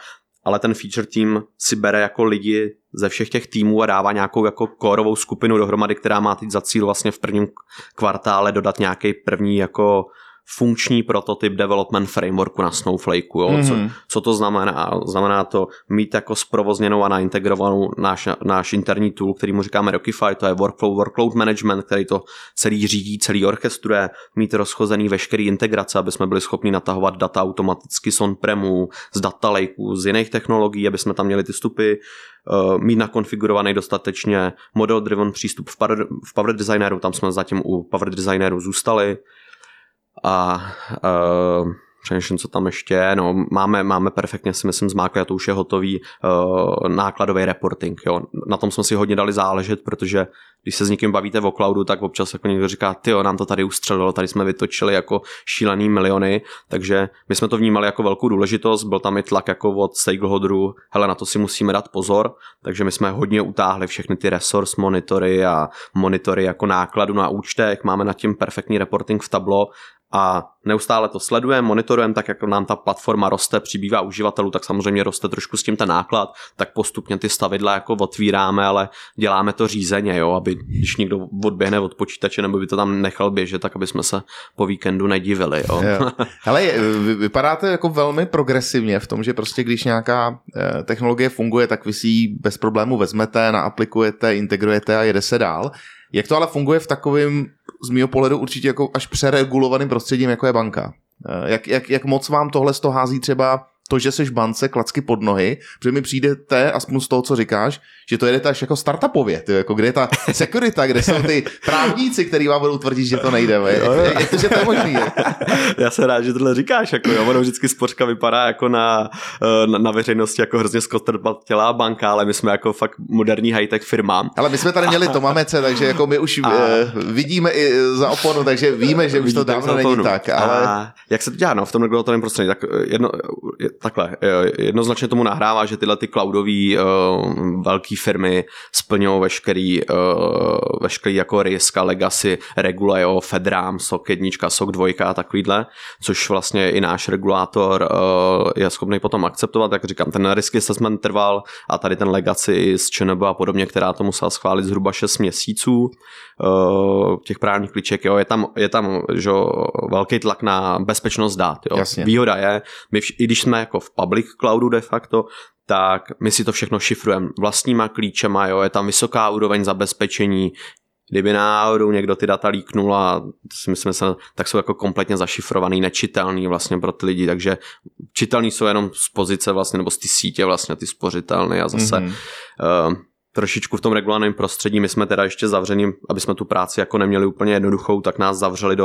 ale ten feature tým si bere jako lidi ze všech těch týmů a dává nějakou jako kórovou skupinu dohromady, která má teď za cíl vlastně v prvním kvartále dodat nějaký první jako funkční prototyp development frameworku na Snowflakeu. Jo? Mm-hmm. Co to znamená? Znamená to mít jako zprovozněnou a naintegrovanou náš interní tool, který mu říkáme Rockify, to je workload management, který to celý řídí, celý orchestruje, mít rozchozený veškerý integrace, aby jsme byli schopni natahovat data automaticky z on-premu, z data lakeů, z jiných technologií, aby jsme tam měli ty vstupy, mít nakonfigurovaný dostatečně model-driven přístup v Power Designeru, tam jsme zatím u Power Designeru zůstali a přemýšlím, co tam ještě, no máme perfektně, si myslím, zmáklý a to už je hotový nákladový reporting, jo. Na tom jsme si hodně dali záležet, protože když se s někým bavíte o cloudu, tak občas jako někdo říká, tyjo, nám to tady ustřelilo, tady jsme vytočili jako šílený miliony, takže my jsme to vnímali jako velkou důležitost, byl tam i tlak jako od stakeholderů, hele, na to si musíme dát pozor, takže my jsme hodně utáhli všechny ty resource monitory a monitory jako nákladu na účtech, máme nad tím perfektní reporting v Tableau a neustále to sledujeme, monitorujeme, tak jak nám ta platforma roste, přibývá uživatelů, tak samozřejmě roste trošku s tím ten náklad, tak postupně ty stavidla jako otvíráme, ale děláme to řízeně, jo, aby když někdo odběhne od počítače nebo by to tam nechal běžet, tak aby jsme se po víkendu nedivili, jo. Hele, vypadá to jako velmi progresivně v tom, že prostě když nějaká technologie funguje, tak vy si ji bez problému vezmete, naaplikujete, integrujete a jede se dál. Jak to ale funguje v takovém, z mýho pohledu určitě jako až přeregulovaným prostředím, jako je banka? Jak moc vám tohle z toho hází třeba to, že seš bance klacky pod nohy, protože mi přijdete, aspoň z toho, co říkáš, že to jedete až jako startupově, ty, jako kde je ta security, kde jsou ty právníci, který vám budou tvrdit, že to nejde, že to je možný. Já se rád, že tohle říkáš, jako jo, ono vždycky spořka vypadá jako na veřejnosti jako hrozně zkotrbatělá banka, ale my jsme jako fakt moderní high-tech firma. Ale my jsme tady měli Tomamece, takže jako my už vidíme i za oponu, takže víme, že už to dávno není tak. Ale jak se to dělá, no, v tom regulatorním prostředí, tak takhle, jednoznačně tomu nahrává, že tyhle ty cloudové velké firmy splňují veškerý jako risk a legacy regule, jo, FedRAMP, SOC 1, SOC 2 a takovýhle, což vlastně i náš regulátor je schopný potom akceptovat, jak říkám, ten risk assessment trval a tady ten legacy z ČNB a podobně, která to musela schválit zhruba 6 měsíců těch právních klíček, jo, je tam že, velký tlak na bezpečnost dát, jo. Výhoda je, i když jsme jako v public cloudu de facto, tak my si to všechno šifrujeme vlastníma klíčema, jo, je tam vysoká úroveň zabezpečení, kdyby náhodou někdo ty data líknul a tak jsou jako kompletně zašifrovaný, nečitelný vlastně pro ty lidi, takže čitelný jsou jenom z pozice vlastně, nebo z ty sítě vlastně ty spořitelny a zase trošičku v tom regulovaném prostředí, my jsme teda ještě zavřeni, aby jsme tu práci jako neměli úplně jednoduchou, tak nás zavřeli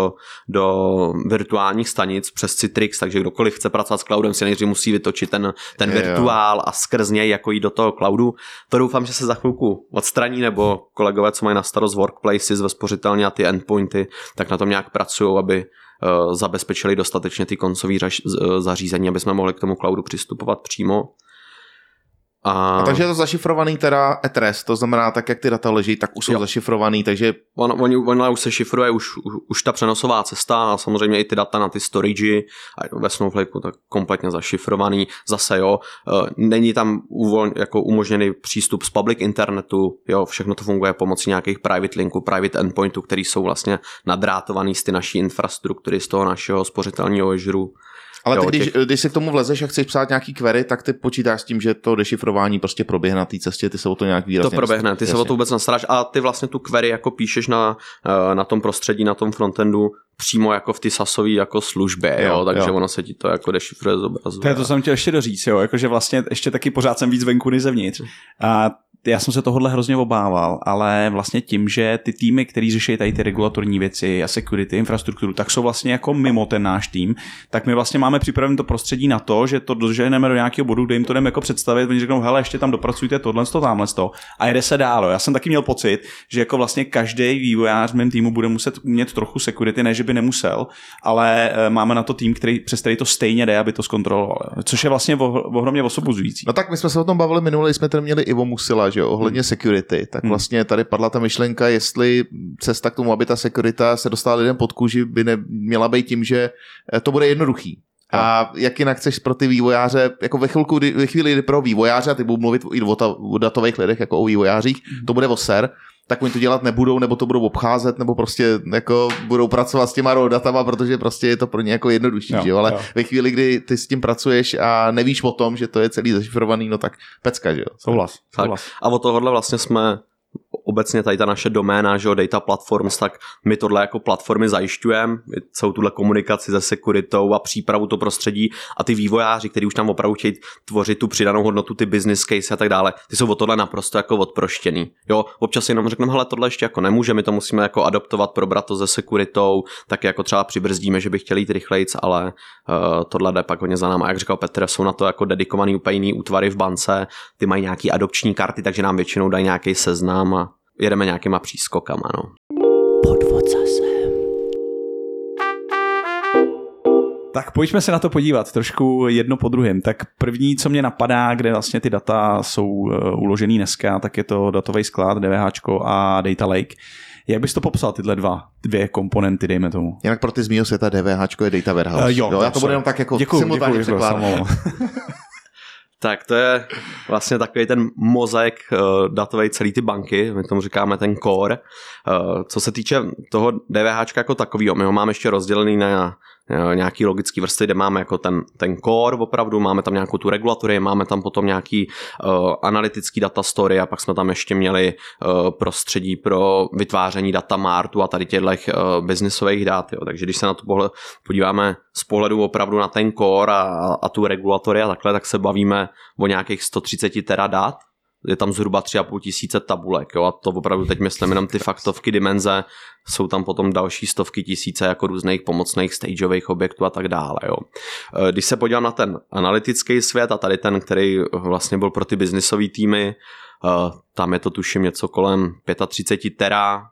do virtuálních stanic přes Citrix, takže kdokoliv chce pracovat s cloudem, si nejdřív musí vytočit ten virtuál a skrz něj jako jít do toho cloudu. To doufám, že se za chvilku odstraní, nebo kolegové, co mají na starost workplaces ve spořitelně a ty endpointy, tak na tom nějak pracují, aby zabezpečili dostatečně ty koncový zařízení, aby jsme mohli k tomu cloudu přistupovat přímo. A takže je to zašifrovaný teda etrest, to znamená tak, jak ty data leží, tak už jsou zašifrovaný, takže... Ona už se šifruje, už ta přenosová cesta a samozřejmě i ty data na ty storage ve Snowflakeu tak kompletně zašifrovaný, zase jo, není tam jako umožněný přístup z public internetu, jo, všechno to funguje pomocí nějakých private linků, private endpointů, který jsou vlastně nadrátovaný z ty naší infrastruktury, z toho našeho spořitelního Azure. Ale ty, když se k tomu vlezeš a chceš psát nějaký query, tak ty počítáš s tím, že to dešifrování prostě proběhne na té cestě, ty se o to nějak výrazně... To proběhne, ty se o to vůbec nastaráš a ty vlastně tu query jako píšeš na tom prostředí, na tom frontendu přímo jako v ty sasové jako službě, jo, takže ono se ti to jako dešifruje z obrazu. To jsem chtěl ještě doříct, jo, jakože vlastně ještě taky pořád jsem víc venku než zevnitř. A já jsem se tohohle hrozně obával, ale vlastně tím, že ty týmy, který řeší tady ty regulatorní věci a security, infrastrukturu, tak jsou vlastně jako mimo ten náš tým, tak my vlastně máme připravené to prostředí na to, že to doženeme do nějakého bodu, kde jim to jdeme jako představit, oni řeknou, hele, ještě tam dopracujte tohle a jde se dál. Já jsem taky měl pocit, že jako vlastně každý vývojář v mém týmu bude muset umět trochu security, ne že by nemusel, ale máme na to tým, který přes který to stejně jde, aby to zkontroloval, což je vlastně ohromně osobuzující. No tak my jsme se o tom bavili minule, jsme tam měli Ivo Musila, že ohledně security, tak vlastně tady padla ta myšlenka, jestli cesta k tomu, aby ta security se dostala lidem pod kůži, by neměla být tím, že to bude jednoduchý. A jak jinak chceš pro ty vývojáře, jako ve chvíli pro vývojáře, a ty budu mluvit i o datových lidech, jako o vývojářích, to bude o ser, tak oni to dělat nebudou, nebo to budou obcházet, nebo prostě jako budou pracovat s těma raw datama, protože prostě je to pro ně jako jednodušší, jo, že jo? Ale jo, ve chvíli, kdy ty s tím pracuješ a nevíš o tom, že to je celý zašifrovaný, no tak pecka, že jo. Souhlas. A od tohohle vlastně jsme obecně tady ta naše doména, že jo, Data Platforms, tak my tohle jako platformy zajišťujeme, celou tuhle komunikaci se sekuritou a přípravu to prostředí a ty vývojáři, kteří už tam opravdu chtějí tvořit tu přidanou hodnotu, ty business case a tak dále, ty jsou od tohle naprosto jako odproštěný. Jo, občas jenom řekneme, hele, tohle ještě jako nemůže, my to musíme jako adoptovat, probrat to se sekuritou, tak jako třeba přibrzdíme, že by chtěli jít rychlejc, ale tohle jde pak hodně za náma. Jak říkal Petr, jsou na to jako dedikovaný úplně jiný útvary v bance, ty mají nějaký adopční karty, takže nám většinou dají nějaký seznam a jedeme nějakýma přískokama, no. Podvod zase. Tak pojďme se na to podívat trošku jedno po druhém. Tak první, co mě napadá, kde vlastně ty data jsou uložený dneska, tak je to datový sklad, DVHčko a Data Lake. Jak bys to popsal, tyhle dvě komponenty, dejme tomu? Jinak pro ty zmíněl světa DVHčko je Data Warehouse. Jo, já to budu jenom tak jako simultánně překládám. Tak to je vlastně takový ten mozek datovej celý ty banky, my tomu říkáme ten core. Co se týče toho DVHčka jako takovýho, my ho máme ještě rozdělený na nějaký logický vrstvy, kde máme jako ten core opravdu, máme tam nějakou tu regulatory, máme tam potom nějaký analytický data story a pak jsme tam ještě měli prostředí pro vytváření data martu a tady těchto biznisových dat. Jo. Takže když se na to podíváme z pohledu opravdu na ten core a tu regulatory a takhle, tak se bavíme o nějakých 130 tera dat. Je tam zhruba 3,5 tisíce tabulek, jo, a to opravdu teď myslím jenom ty faktovky, dimenze, jsou tam potom další stovky tisíce jako různých pomocných stageových objektů a tak dále, jo. Když se podívám na ten analytický svět a tady ten, který vlastně byl pro ty biznisové týmy, tam je to tuším něco kolem 35 tera,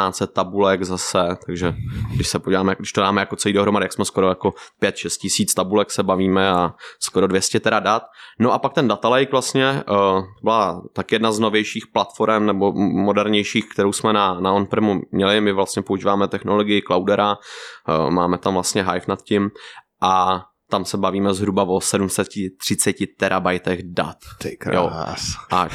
1500 tabulek zase, takže když se podíváme, když to dáme jako celý dohromady, jak jsme skoro jako 5-6 tisíc tabulek se bavíme a skoro 200 teda dat. No a pak ten Data Lake vlastně byla tak jedna z novějších platform nebo modernějších, kterou jsme na on-premu měli. My vlastně používáme technologii Cloudera, máme tam vlastně Hive nad tím a tam se bavíme zhruba o 730 terabajtech dat. Ty krás. A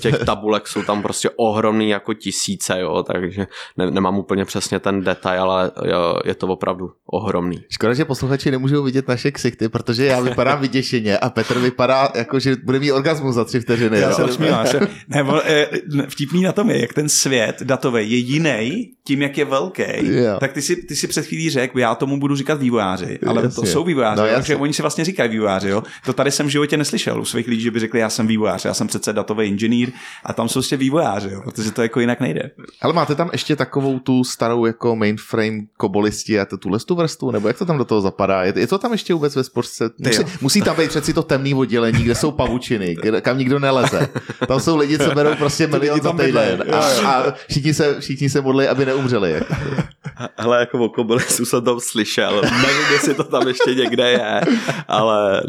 těch tabulek jsou tam prostě ohromný jako tisíce, jo, takže nemám úplně přesně ten detail, ale jo, je to opravdu ohromný. Škoda, že posluchači nemůžou vidět naše ksichty, protože já vypadám vyděšeně a Petr vypadá jako, že bude mít orgasmus za 3 vteřiny. Já se usmívám. Vtipný na tom je, jak ten svět datový je jiný tím, jak je velký, yeah. Tak ty si před chvílí řekl, já tomu budu říkat vývojáři, ale yes, to jsou vývojáři. No, takže oni si vlastně říkají vývojáři, jo. To tady jsem v životě neslyšel u svých lidí, že by řekli, já jsem vývojář, já jsem přece datový inženýr a tam jsou ještě vývojáři, jo, protože to jako jinak nejde. Ale máte tam ještě takovou tu starou jako mainframe kobolisti a tu vrstvu, nebo jak to tam do toho zapadá? Je to tam ještě vůbec ve spořce? Musí tam být přeci to temný oddělení, kde jsou pavučiny, kam nikdo neleze. Tam jsou lidi, co berou prostě milion za týden a všichni se modlí, aby neumřeli. Hele, jako o kobolistů jsem tam slyšel. Nevím, jestli to tam ještě někde je, ale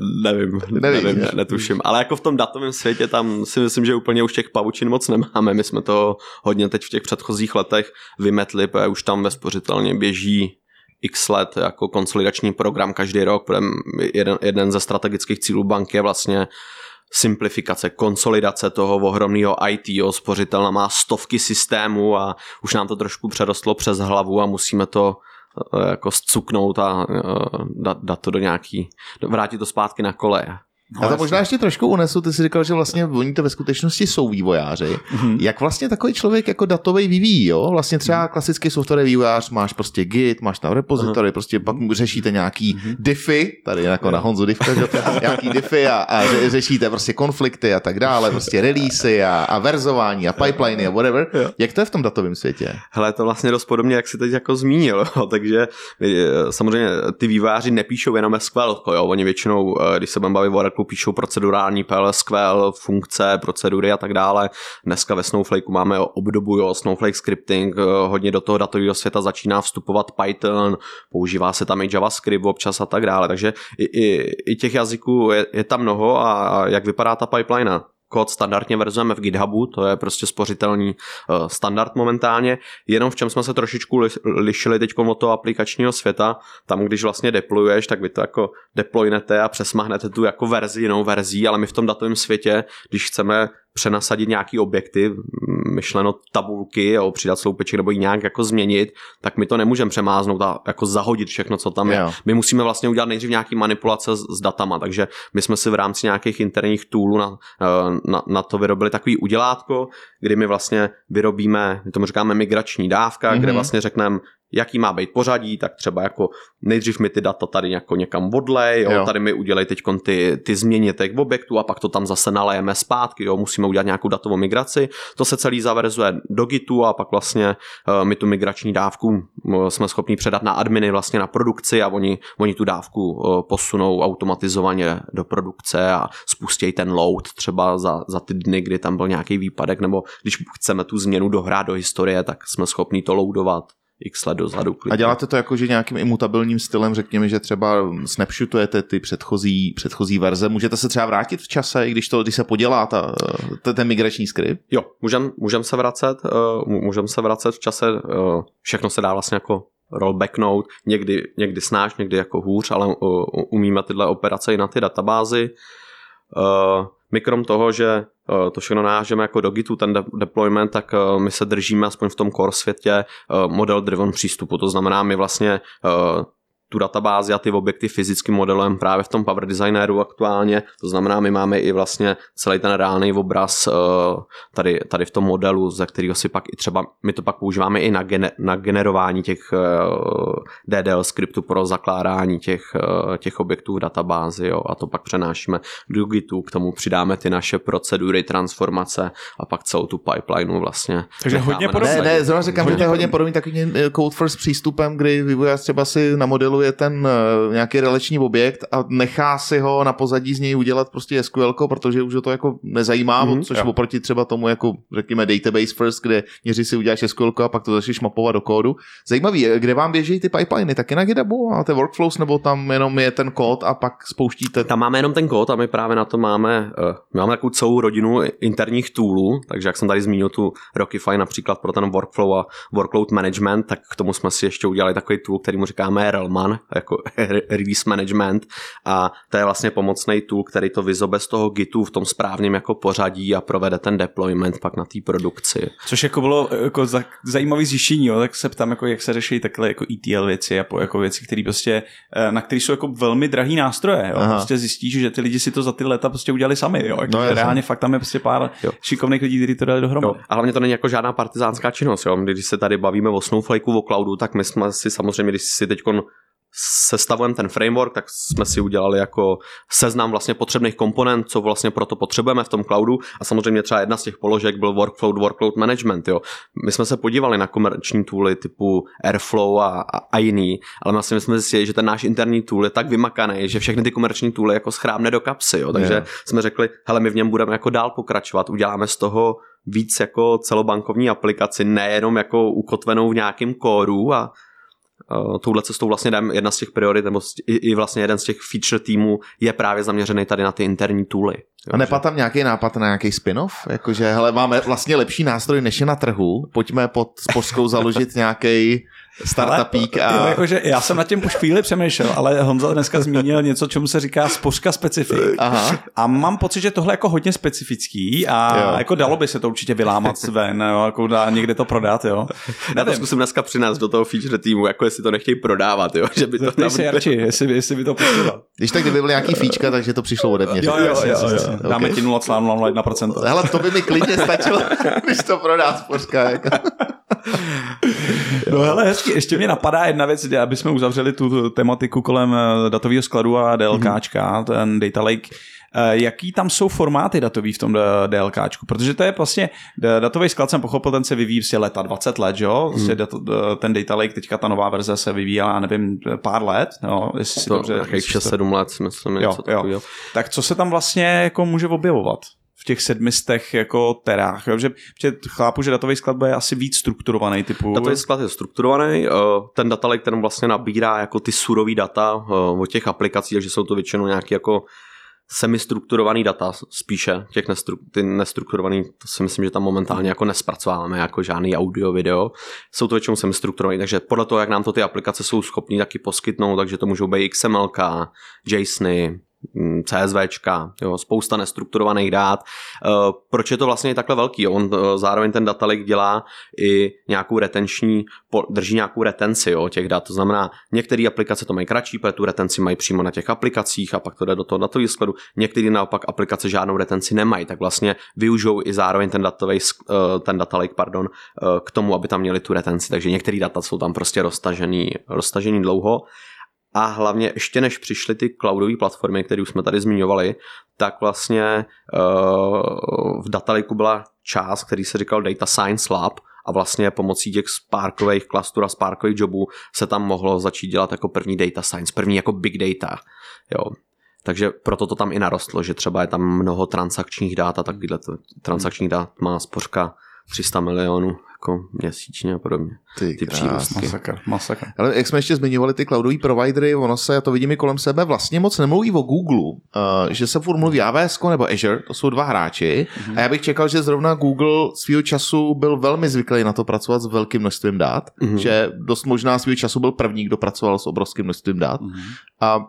netuším. Ale jako v tom datovém světě tam si myslím, že úplně už těch pavučin moc nemáme. My jsme to hodně teď v těch předchozích letech vymetli, protože už tam ve spořitelně běží x let jako konsolidační program každý rok. Jeden ze strategických cílů banky je vlastně simplifikace, konsolidace toho ohromného IT, spořitelna má stovky systémů a už nám to trošku přerostlo přes hlavu a musíme to jako zcuknout a dát to do nějaký, vrátit to zpátky na koleje. No, já to možná ještě trošku unesu, ty jsi říkal, že vlastně oni to ve skutečnosti jsou vývojáři. Mm-hmm. Jak vlastně takový člověk jako datový vyvíjí, jo? Vlastně třeba klasický softwarový vývojář, máš prostě Git, máš tam repozitory, prostě pak řešíte nějaký diffy, tady jako na Honzu Difko, nějaký diffy a řešíte prostě konflikty a tak dále, prostě releasy a verzování a pipeliny a whatever. Jo. Jak to je v tom datovém světě? Hele, to vlastně dost podobně, jak jsi teď jako zmínil, jo? Takže samozřejmě ty vývojáři nepíšou jenom SQL, jo? Oni většinou, když se baví o píšou procedurální PLSQL, funkce, procedury a tak dále. Dneska ve Snowflakeu máme obdobu, jo, Snowflake scripting, hodně do toho datového světa začíná vstupovat Python, používá se tam i JavaScript občas a tak dále, takže i těch jazyků je tam mnoho a jak vypadá ta pipeline? Kód standardně verzujeme v GitHubu, to je prostě spořitelný standard momentálně, jenom v čem jsme se trošičku lišili teď od toho aplikačního světa, tam když vlastně deployuješ, tak vy to jako deploynete a přesmahnete tu jako verzi, jinou verzí, ale my v tom datovém světě, když chceme přenasadit nějaký objekty, myšleno tabulky, jo, přidat sloupeček nebo ji nějak jako změnit, tak my to nemůžeme přemáznout a jako zahodit všechno, co tam je. My musíme vlastně udělat nejdřív nějaký manipulace s datama, takže my jsme si v rámci nějakých interních toolů na to vyrobili takový udělátko, kdy my vlastně vyrobíme, my tomu říkáme migrační dávka, kde vlastně řekneme, jaký má být pořadí, tak třeba jako nejdřív mi ty data tady jako někam odlej, jo, tady mi udělej teďkon ty změny těch objektů a pak to tam zase nalejeme zpátky, jo, musíme udělat nějakou datovou migraci, to se celý zaverzuje do Gitu a pak vlastně my tu migrační dávku jsme schopni předat na adminy vlastně na produkci a oni tu dávku posunou automatizovaně do produkce a spustí ten load třeba za ty dny, kdy tam byl nějaký výpadek, nebo když chceme tu změnu dohrát do historie, tak jsme schopni to loadovat x let dozadu. A děláte to jako, že nějakým imutabilním stylem, řekněme, že třeba snapshotujete ty předchozí verze, můžete se třeba vrátit v čase, když se podělá ten migrační skript? Jo, můžem se vracet v čase, všechno se dá vlastně jako rollbacknout, někdy snáš, někdy jako hůř, ale umíme tyhle operace i na ty databázy. My krom toho, že to všechno nahážeme jako do Gitu, ten deployment, tak my se držíme aspoň v tom core světě model-driven přístupu. To znamená, my vlastně tu databázi a ty objekty fyzickým modelem právě v tom Power Designeru aktuálně. To znamená, my máme i vlastně celý ten reálný obraz tady v tom modelu, ze kterého si pak i třeba, my to pak používáme i na generování těch DDL skriptů pro zakládání těch objektů v databázi, jo, a to pak přenášíme do Gitu, k tomu přidáme ty naše procedury, transformace a pak celou tu pipeline vlastně. Takže hodně podobný. Ne, zrovna říkám, že to je hodně podobný takovým code first přístupem, kdy vývojář třeba si na modelu je ten nějaký relační objekt a nechá si ho na pozadí z něj udělat prostě SQL-ko, protože už to jako nezajímá, což oproti třeba tomu jako řekněme database first, kde měří si uděláš SQL-ko a pak to začneš mapovat do kódu. Zajímavý, kde vám běží ty pipeliny? Taky na GitHubu a ty workflows, nebo tam jenom je ten kód a pak spouštíte? Tam máme jenom ten kód a my právě na to máme takovou celou rodinu interních toolů, takže jak jsem tady zmínil tu Rockify například pro ten workflow a workload management, tak k tomu jsme si ještě udělali takový tool, kterýmu říkáme Relman, jako release management, a to je vlastně pomocný tool, který to vyzobe z toho Gitu v tom správném jako pořadí a provede ten deployment pak na té produkci. Což jako bylo jako zajímavé zjištění, jo? Tak se ptám, jako jak se řeší takhle jako ETL věci a jako věci, které prostě, na které jsou jako velmi drahý nástroje. Jo? Prostě zjistíš, že ty lidi si to za ty léta prostě udělali sami. Jo? Jako no, reálně fakt tam je prostě pár šikovných lidí, kteří to dali dohromady. A hlavně to není jako žádná partizánská činnost. Jo? Když se tady bavíme o Snowflakeu, o cloudu, tak my jsme si samozřejmě, když si teďkon sestavujeme ten framework, tak jsme si udělali jako seznam vlastně potřebných komponent, co vlastně proto potřebujeme v tom cloudu, a samozřejmě třeba jedna z těch položek byl workload management, jo. My jsme se podívali na komerční tooly typu Airflow a jiný, ale vlastně my jsme zjistili, že ten náš interní tool je tak vymakaný, že všechny ty komerční tooly jako schrábne do kapsy, jo. Takže jsme řekli, hele, my v něm budeme jako dál pokračovat, uděláme z toho víc jako celobankovní aplikaci, nejenom jako ukotvenou v nějakém kódu, a touhle cestou vlastně jedna z těch priorit, nebo i vlastně jeden z těch feature týmů je právě zaměřený tady na ty interní tooly. A nepadl tam nějaký nápad na nějaký spin-off? Jakože, hele, máme vlastně lepší nástroj, než je na trhu, pojďme pod spořkou založit nějaký startupík. A... Jo, jakože já jsem nad tím už chvíli přemýšlel, ale Honza dneska zmínil něco, čemu se říká spořka specifik. Aha. A mám pocit, že tohle je jako hodně specifický a jako dalo by se to určitě vylámat ven, jo, jako dá někde to prodat. Jo. Já to zkusím dneska přinést do toho feature týmu, jako jestli to nechtějí prodávat. Jo, že by to tam... se Jarči, jestli by to pustilo. Když tak kdyby byly nějaký fíčka, takže to přišlo ode mě. Jo. Dáme ti 0,01%. Hele, to by mi klidně stačilo, když to prodá spořka. Jako. No hele, hezky, ještě mě napadá jedna věc, aby jsme uzavřeli tu tematiku kolem datového skladu a DLKčka, ten Data Lake. Jaký tam jsou formáty datový v tom DLKčku? Protože to je vlastně, datový sklad jsem pochopil, ten se vyvíjí vlastně 20 let, jo? Vlastně ten Data Lake, teďka ta nová verze se vyvíjela, nevím, pár let, jo? Jestli si to dobře... 6-7 let, myslím, něco takového. Tak co se tam vlastně jako může objevovat v těch 700 jako terách? Protože chápu, že datový sklad bude asi víc strukturovaný typu. Datový sklad je strukturovaný, ten data lake, ten vlastně nabírá jako ty surový data od těch aplikací, takže jsou to většinou nějaký jako semistrukturovaný data spíše, ty nestrukturovaný, to si myslím, že tam momentálně jako nespracováváme jako žádný audio, video, jsou to většinou semistrukturovaný, takže podle toho, jak nám to ty aplikace jsou schopní taky poskytnout, takže to můžou být XMLka, JSONy, CSVčka, jo, spousta nestrukturovaných dát. Proč je to vlastně takhle velký? Jo? On zároveň ten data lake dělá i nějakou retenční, drží nějakou retenci, jo, těch dat. To znamená, některé aplikace to mají kratší, protože tu retenci mají přímo na těch aplikacích a pak to jde do toho datového skladu. Některé naopak aplikace žádnou retenci nemají, tak vlastně využijou i zároveň ten data lake, pardon, k tomu, aby tam měli tu retenci. Takže některé data jsou tam prostě roztažený dlouho. A hlavně ještě než přišly ty cloudové platformy, které už jsme tady zmiňovali, tak vlastně v data lakeu byla část, který se říkal Data Science Lab, a vlastně pomocí těch Sparkových klasturů a Sparkových jobů se tam mohlo začít dělat jako první data science, první jako big data. Jo. Takže proto to tam i narostlo, že třeba je tam mnoho transakčních dát a takovýhle transakčních dát má spořka 300 milionů jako měsíčně a podobně. Ty přírůstky. Masakr. Ale jak jsme ještě zmiňovali ty cloudový providery, ono se, já to vidím i kolem sebe, vlastně moc nemluví o Google, že se furt mluví AWS nebo Azure, to jsou dva hráči, a já bych čekal, že zrovna Google svýho času byl velmi zvyklý na to pracovat s velkým množstvím dát, že dost možná svýho času byl první, kdo pracoval s obrovským množstvím dát. A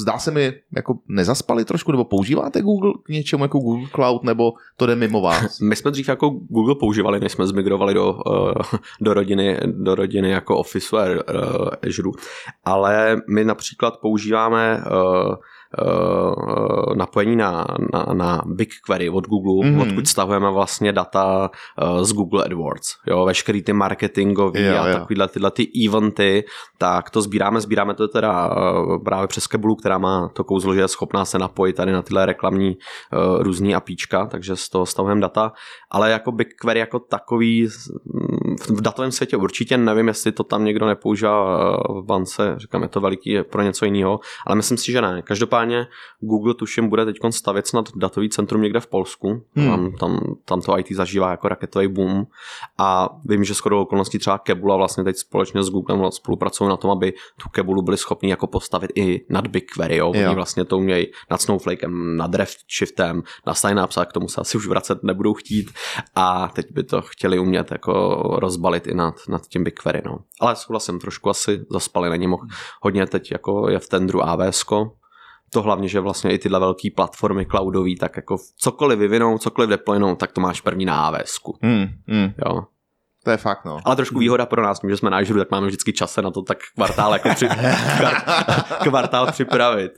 zdá se mi, jako nezaspali trošku, nebo používáte Google k něčemu jako Google Cloud, nebo to jde mimo vás? My jsme dřív jako Google používali, než jsme zmigrovali do rodiny jako Office a Azure, ale my například používáme napojení na BigQuery od Google, odkud stahujeme vlastně data z Google AdWords. Jo, veškerý ty marketingový a takovýhle tyhle ty eventy, tak to sbíráme to teda právě přes Kebulu, která má to kouzlo, že je schopná se napojit tady na tyhle reklamní různý apíčka, takže z toho stahujeme data, ale jako BigQuery jako takový v datovém světě určitě nevím, jestli to tam někdo nepoužívá v bance, říkám, je to veliký pro něco jiného, ale myslím si, že ne. Každopádně Google tuším bude teď stavět snad datový centrum někde v Polsku, tam to IT zažívá jako raketový boom a vím, že shodou okolností třeba Keboola vlastně teď společně s Googlem spolupracují na tom, aby tu Kebulu byli schopni jako postavit i nad BigQuery, jo? Oni vlastně to umějí nad Snowflakem, nad Redshiftem, na Synapse, a k tomu se asi už vracet nebudou chtít a teď by to chtěli umět jako rozbalit i nad tím BigQuery, no. Ale souhlasím, trošku asi zaspali na něm, hodně teď jako je v tendru AWSko. To hlavně, že vlastně i tyhle velké platformy cloudové, tak jako cokoliv vyvinou, cokoliv deploynou, tak to máš první na AWSku. Jo. To je fakt, no. Ale trošku výhoda pro nás, tím, že jsme na Azure, tak máme vždycky čase na to tak kvartál jako kvartál připravit.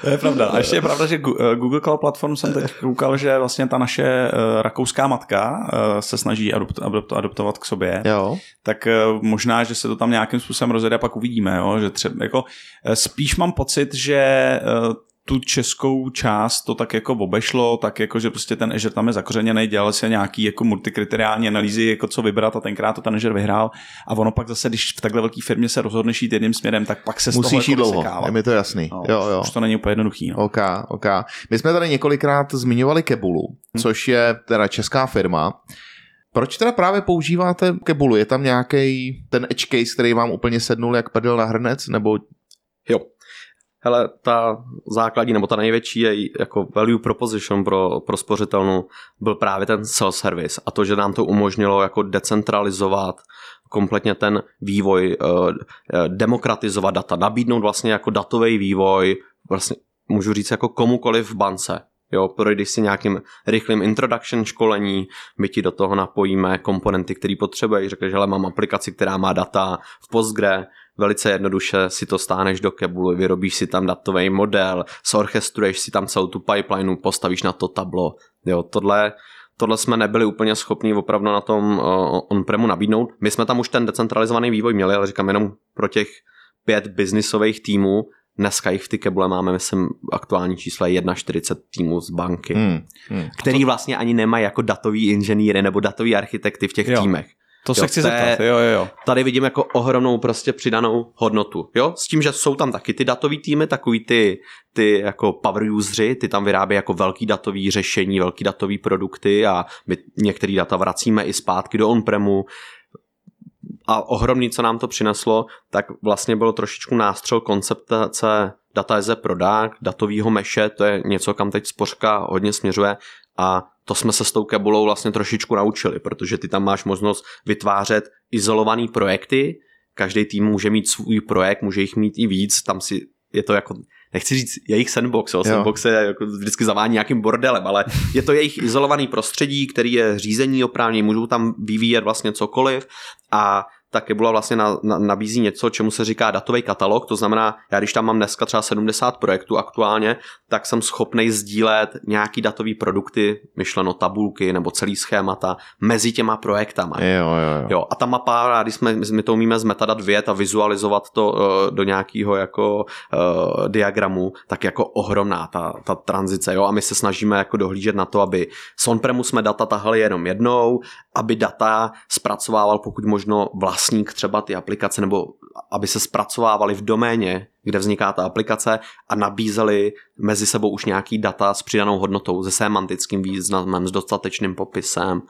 To je pravda. A ještě je pravda, že Google Cloud Platform jsem teď koukal, že vlastně ta naše rakouská matka se snaží adoptovat k sobě. Jo. Tak možná, že se to tam nějakým způsobem rozjede a pak uvidíme, jo? Že třeba jako spíš mám pocit, že tu českou část to tak jako obešlo, tak jako, že prostě ten Azure tam je zakořeněný, dělali se nějaký jako multikriteriální analýzy, jako co vybrat a tenkrát to ten Azure vyhrál a ono pak zase, když v takhle velké firmě se rozhodneš jít jedním směrem, tak pak se z toho jako vysekávat. Je mi to jasný. No, jo. Už to není úplně jednoduchý. No. OK. My jsme tady několikrát zmiňovali Kebulu, což je teda česká firma. Proč teda právě používáte Kebulu? Je tam nějaký ten edge case, který vám úplně sednul jak prdel na hrnec, nebo jo? Hele, ta základní, nebo ta největší je jako value proposition pro spořitelnu byl právě ten self-service a to, že nám to umožnilo jako decentralizovat kompletně ten vývoj, demokratizovat data, nabídnout vlastně jako datový vývoj, vlastně můžu říct jako komukoliv v bance. Jo, projdeš si nějakým rychlým introduction školení, my ti do toho napojíme komponenty, které potřebuješ, řekneš, hele, mám aplikaci, která má data v Postgre, velice jednoduše si to stáhneš do Kebooly, vyrobíš si tam datový model, zorchestruješ si tam celou tu pipeline, postavíš na to Tableau. Jo, tohle jsme nebyli úplně schopni opravdu na tom on-premu nabídnout. My jsme tam už ten decentralizovaný vývoj měli, ale říkám jenom pro těch 5 biznisových týmů. Dneska jich v ty Kebooly máme, myslím, aktuální čísla 41 týmů z banky, který vlastně ani nemají jako datoví inženýry nebo datoví architekty v těch týmech. To se chci zeptat, jo. Tady vidím jako ohromnou prostě přidanou hodnotu, jo, s tím, že jsou tam taky ty datový týmy, takový ty jako power useři, ty tam vyrábějí jako velký datový řešení, velký datový produkty a my některé data vracíme i zpátky do on-premu. A ohromný, co nám to přineslo, tak vlastně bylo trošičku nástřel konceptace data as a product, datovýho meše, to je něco, kam teď spořka hodně směřuje a to jsme se s tou Kebulou vlastně trošičku naučili, protože ty tam máš možnost vytvářet izolovaný projekty, každý tým může mít svůj projekt, může jich mít i víc, tam si je to jako nechci říct jejich sandbox, jo. Sandbox se jako vždycky zavání nějakým bordelem, ale je to jejich izolovaný prostředí, který je řízení oprávnění, můžou tam vyvíjet vlastně cokoliv a ta Keboola vlastně nabízí něco, čemu se říká datový katalog, to znamená, já když tam mám dneska třeba 70 projektů aktuálně, tak jsem schopnej sdílet nějaký datový produkty, myšleno tabulky nebo celý schémata mezi těma projektama. Jo, a ta mapa, když my to umíme z metadat věd a vizualizovat to do nějakého jako diagramu, tak jako ohromná ta tranzice, jo, a my se snažíme jako dohlížet na to, aby z on-premu jsme data tahali jenom jednou, aby data zpracovával pokud možno vlastník třeba ty aplikace, nebo aby se zpracovávaly v doméně, kde vzniká ta aplikace a nabízely mezi sebou už nějaký data s přidanou hodnotou, se semantickým významem, s dostatečným popisem.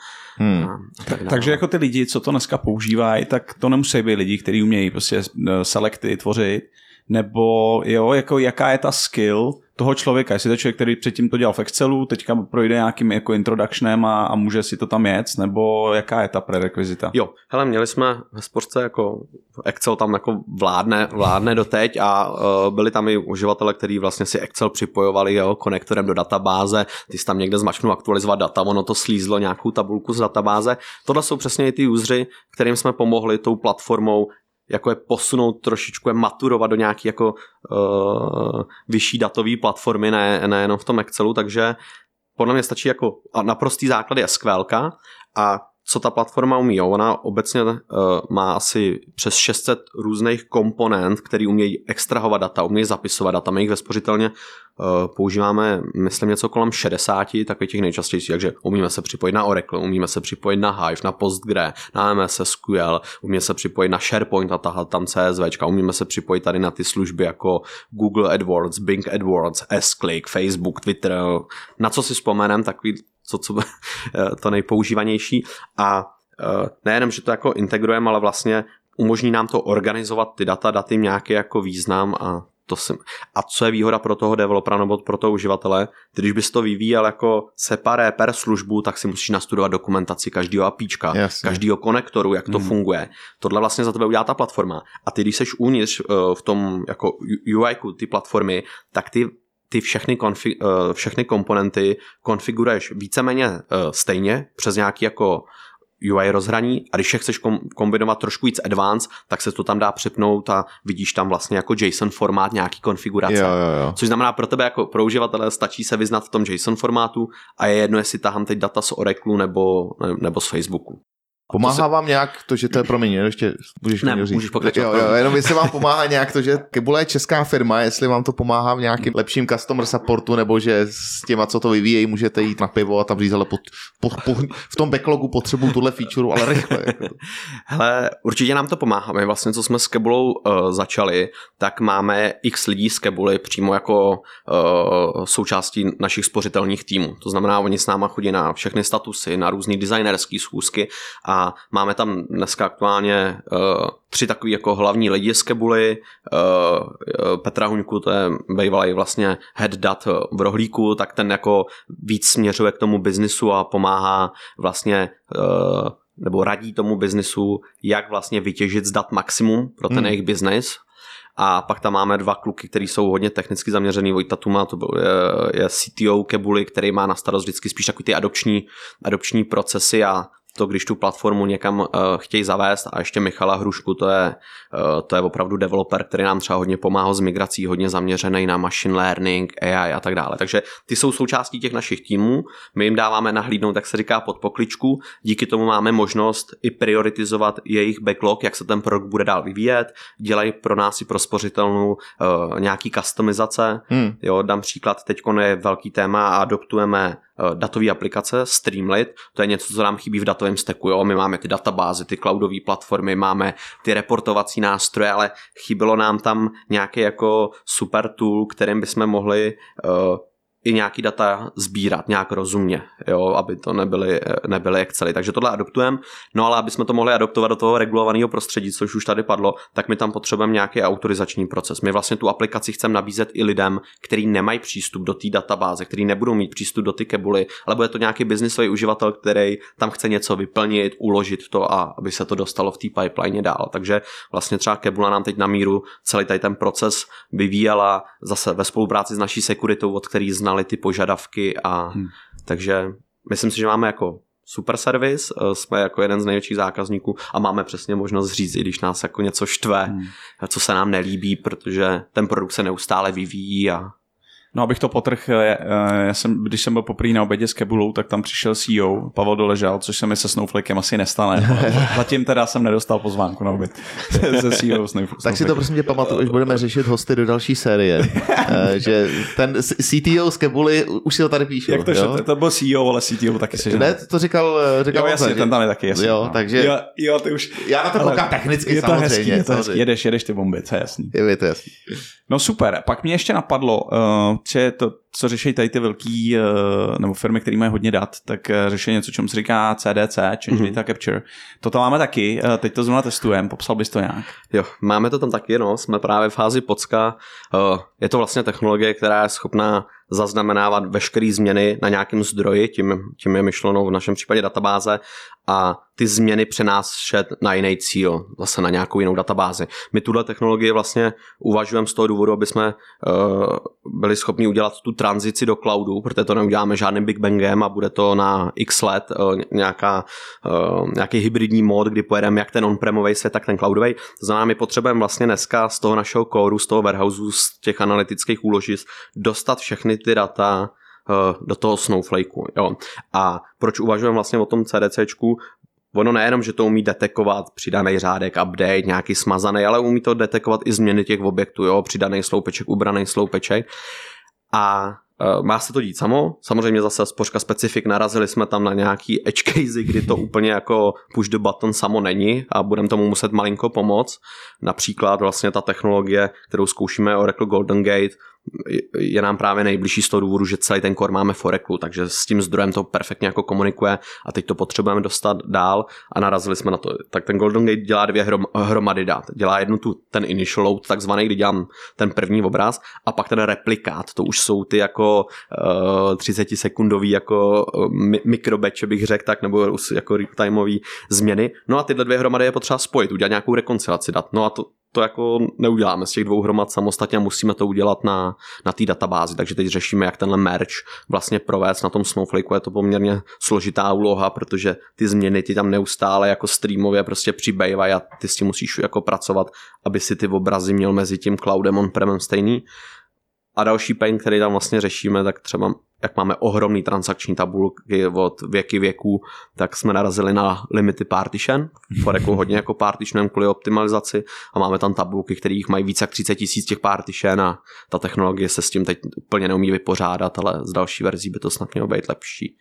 Takže jako ty lidi, co to dneska používají, tak to nemusí být lidi, kteří umějí prostě selekty tvořit, nebo jo, jako jaká je ta skill toho člověka, jestli to člověk, který předtím to dělal v Excelu, teďka projde nějakým jako introductionem a může si to tam jet, nebo jaká je ta prerekvizita? Jo, hele, měli jsme ve spořce jako Excel tam jako vládne doteď a byli tam i uživatelé, kteří vlastně si Excel připojovali, jo, konektorem do databáze, ty jsi tam někde zmačknul aktualizovat data, ono to slízlo nějakou tabulku z databáze. Tohle jsou přesně i ty useři, kterým jsme pomohli tou platformou jako je posunout trošičku, je maturovat do nějaké jako vyšší datové platformy, ne jenom v tom Excelu, takže podle mě stačí jako na prostý základ je SQLka a co ta platforma umí, jo? Ona obecně má asi přes 600 různých komponent, který umějí extrahovat data, umějí zapisovat data, my jich ve spořitelně používáme, myslím, něco kolem 60, takových těch nejčastějších, takže umíme se připojit na Oracle, umíme se připojit na Hive, na PostgreSQL, na MS SQL, umíme se připojit na SharePoint a tahle tam CSVčka, umíme se připojit tady na ty služby jako Google AdWords, Bing AdWords, S-Click, Facebook, Twitter, na co si vzpomenem, takový co to nejpoužívanější a nejenom, že to jako integrujeme, ale vlastně umožní nám to organizovat ty data, dát jim nějaký jako význam a co je výhoda pro toho developera nebo pro toho uživatele, když bys to vyvíjel jako separé per službu, tak si musíš nastudovat dokumentaci každého APIčka, každého konektoru, jak to funguje. Tohle vlastně za tebe udělá ta platforma a ty, když seš uvnitř v tom jako UIku ty platformy, tak ty všechny komponenty konfiguruješ víceméně stejně přes nějaký jako UI rozhraní a když je chceš kombinovat trošku víc advanced, tak se to tam dá přepnout a vidíš tam vlastně jako JSON formát nějaký konfigurace. Jo. Což znamená pro tebe jako pro uživatele stačí se vyznat v tom JSON formátu a je jedno, jestli tahám teď data z Oraclu nebo z Facebooku. Pomáhá vám nějak to, že to je, promiň, ještě můžeš mě říct. Můžeš pokračovat. Jo, jenom jestli vám pomáhá nějak to, že Keboola je česká firma, jestli vám to pomáhá v nějakým lepším customer supportu, nebo že s těma, co to vyvíjejí, můžete jít na pivo a tam říct, ale v tom backlogu potřebuju tuhle feature, ale rychle. Hele, určitě nám to pomáhá. My vlastně, co jsme s Keboolou začali, tak máme x lidí z Kebooly přímo jako součástí našich spořitelních týmů. To znamená, oni s náma chodí na všechny statusy, na různé designerské schůzky a máme tam dneska aktuálně 3 takový jako hlavní lidi z Kebooly. Petra Huňku, to je bývalý vlastně head dat v Rohlíku, tak ten jako víc směřuje k tomu biznisu a pomáhá vlastně nebo radí tomu biznisu, jak vlastně vytěžit z dat maximum pro ten jejich biznis. A pak tam máme 2 kluky, který jsou hodně technicky zaměřený. Vojta Tuma, to je CTO Kebooly, který má na starost vždycky spíš takový ty adopční procesy a to, když tu platformu někam chtějí zavést a ještě Michala Hrušku, to je opravdu developer, který nám třeba hodně pomáhá s migrací, hodně zaměřený na machine learning, AI a tak dále. Takže ty jsou součástí těch našich týmů, my jim dáváme nahlídnout, jak se říká, pod pokličku, díky tomu máme možnost i prioritizovat jejich backlog, jak se ten produkt bude dál vyvíjet, dělají pro nás i pro spořitelnou nějaký customizace, jo, dám příklad, teďko je velký téma a adoptujeme datové aplikace, Streamlit, to je něco, co nám chybí v datovém stacku, jo, my máme ty databázy, ty cloudové platformy, máme ty reportovací nástroje, ale chybilo nám tam nějaký jako super tool, kterým bychom mohli i nějaký data sbírat nějak rozumně, jo, aby to nebyly Excely. Takže tohle adoptujeme. No ale aby jsme to mohli adoptovat do toho regulovaného prostředí, což už tady padlo, tak my tam potřebujeme nějaký autorizační proces. My vlastně tu aplikaci chceme nabízet i lidem, kteří nemají přístup do té databáze, kteří nebudou mít přístup do ty Kebuly, ale bude to nějaký biznisový uživatel, který tam chce něco vyplnit, uložit to a aby se to dostalo v té pipeline dál. Takže vlastně třeba Keboola nám teď na míru celý tady ten proces vyvíjela zase ve spolupráci s naší sekuritou, od který znali ty požadavky a takže myslím si, že máme jako super servis, jsme jako jeden z největších zákazníků a máme přesně možnost říct, i když nás jako něco štve, co se nám nelíbí, protože ten produkt se neustále vyvíjí a no, abych to potrhl, když jsem byl poprý na obědě s Kebulou, tak tam přišel CEO, Pavel Doležal, což se mi se Snowflakem asi nestane. Zatím teda jsem nedostal pozvánku na oběd se CEO Snowflake. Tak si to prosím tě pamatuju, už budeme řešit hosty do další série. Že ten CTO z Kebuly, už si to tady píšu. Jak to, jo? To byl CEO, ale CTO taky se. Ne, to říkal jo, jasně, ten tam je taky, jasně. Jo, takže jo, ty už. Já na to koukám technicky, je to samozřejmě. Hezký, je to hezký. Jedeš ty bomby, to je jasný. Je to jasný. No super, pak mě ještě napadlo, že to, co řeší tady ty velký nebo firmy, které mají hodně dat, tak řeší něco, čemu se říká CDC, Change Data Capture. To tam máme taky, teď to zrovna testujeme, popsal bys to nějak? Jo, máme to tam taky, no, jsme právě v fázi pocka. Je to vlastně technologie, která je schopná zaznamenávat veškeré změny na nějakém zdroji, tím je myšleno v našem případě databáze a ty změny přenášet na jiný cíl, zase na nějakou jinou databázi. My tuhle technologii vlastně uvažujeme z toho důvodu, aby jsme byli schopni udělat tu tranzici do cloudu, protože to neuděláme žádným Big Bangem a bude to na x let nějaký hybridní mod, kdy pojedeme jak ten on-premovej svět, tak ten cloudovej. To znamená, my potřebujeme vlastně dneska z toho našeho coru, z toho warehouseu, z těch analytických úložic dostat všechny ty data do toho Snowflakeu. Jo. A proč uvažujeme vlastně o tom CDCčku? Ono nejenom, že to umí detekovat přidaný řádek, update, nějaký smazaný, ale umí to detekovat i změny těch objektů, jo, přidaný sloupeček, ubraný sloupeček. A má se to dít samo, samozřejmě zase spořka specifik, narazili jsme tam na nějaký edge casey, kdy to úplně jako push the button samo není a budeme tomu muset malinko pomoct. Například vlastně ta technologie, kterou zkoušíme Oracle Golden Gate, je nám právě nejbližší z toho důvodu, že celý ten core máme v Oraclu, takže s tím zdrojem to perfektně jako komunikuje a teď to potřebujeme dostat dál a narazili jsme na to. Tak ten Golden Gate dělá dvě hromady dat. Dělá jednu tu ten initial load takzvaný, kdy dělám ten první obraz a pak ten replikát, to už jsou ty jako 30 sekundový jako mikrobeče bych řekl tak, nebo jako real-timeový změny. No a tyhle dvě hromady je potřeba spojit, udělat nějakou rekoncilaci dat. No a to jako neuděláme z těch dvou hromad samostatně a musíme to udělat na té databázi, takže teď řešíme, jak tenhle merge vlastně provést na tom Snowflakeu, je to poměrně složitá úloha, protože ty změny ti tam neustále jako streamově prostě přibývají a ty s tím musíš jako pracovat, aby si ty obrazy měl mezi tím cloudem on-premem stejný. A další pain, který tam vlastně řešíme, tak třeba jak máme ohromný transakční tabulky od věky věků, tak jsme narazili na limity partition. V Oracle hodně jako partitionem kvůli optimalizaci a máme tam tabulky, kterých mají více jak 30 000 těch partition a ta technologie se s tím teď úplně neumí vypořádat, ale z další verzí by to snad mělo být lepší.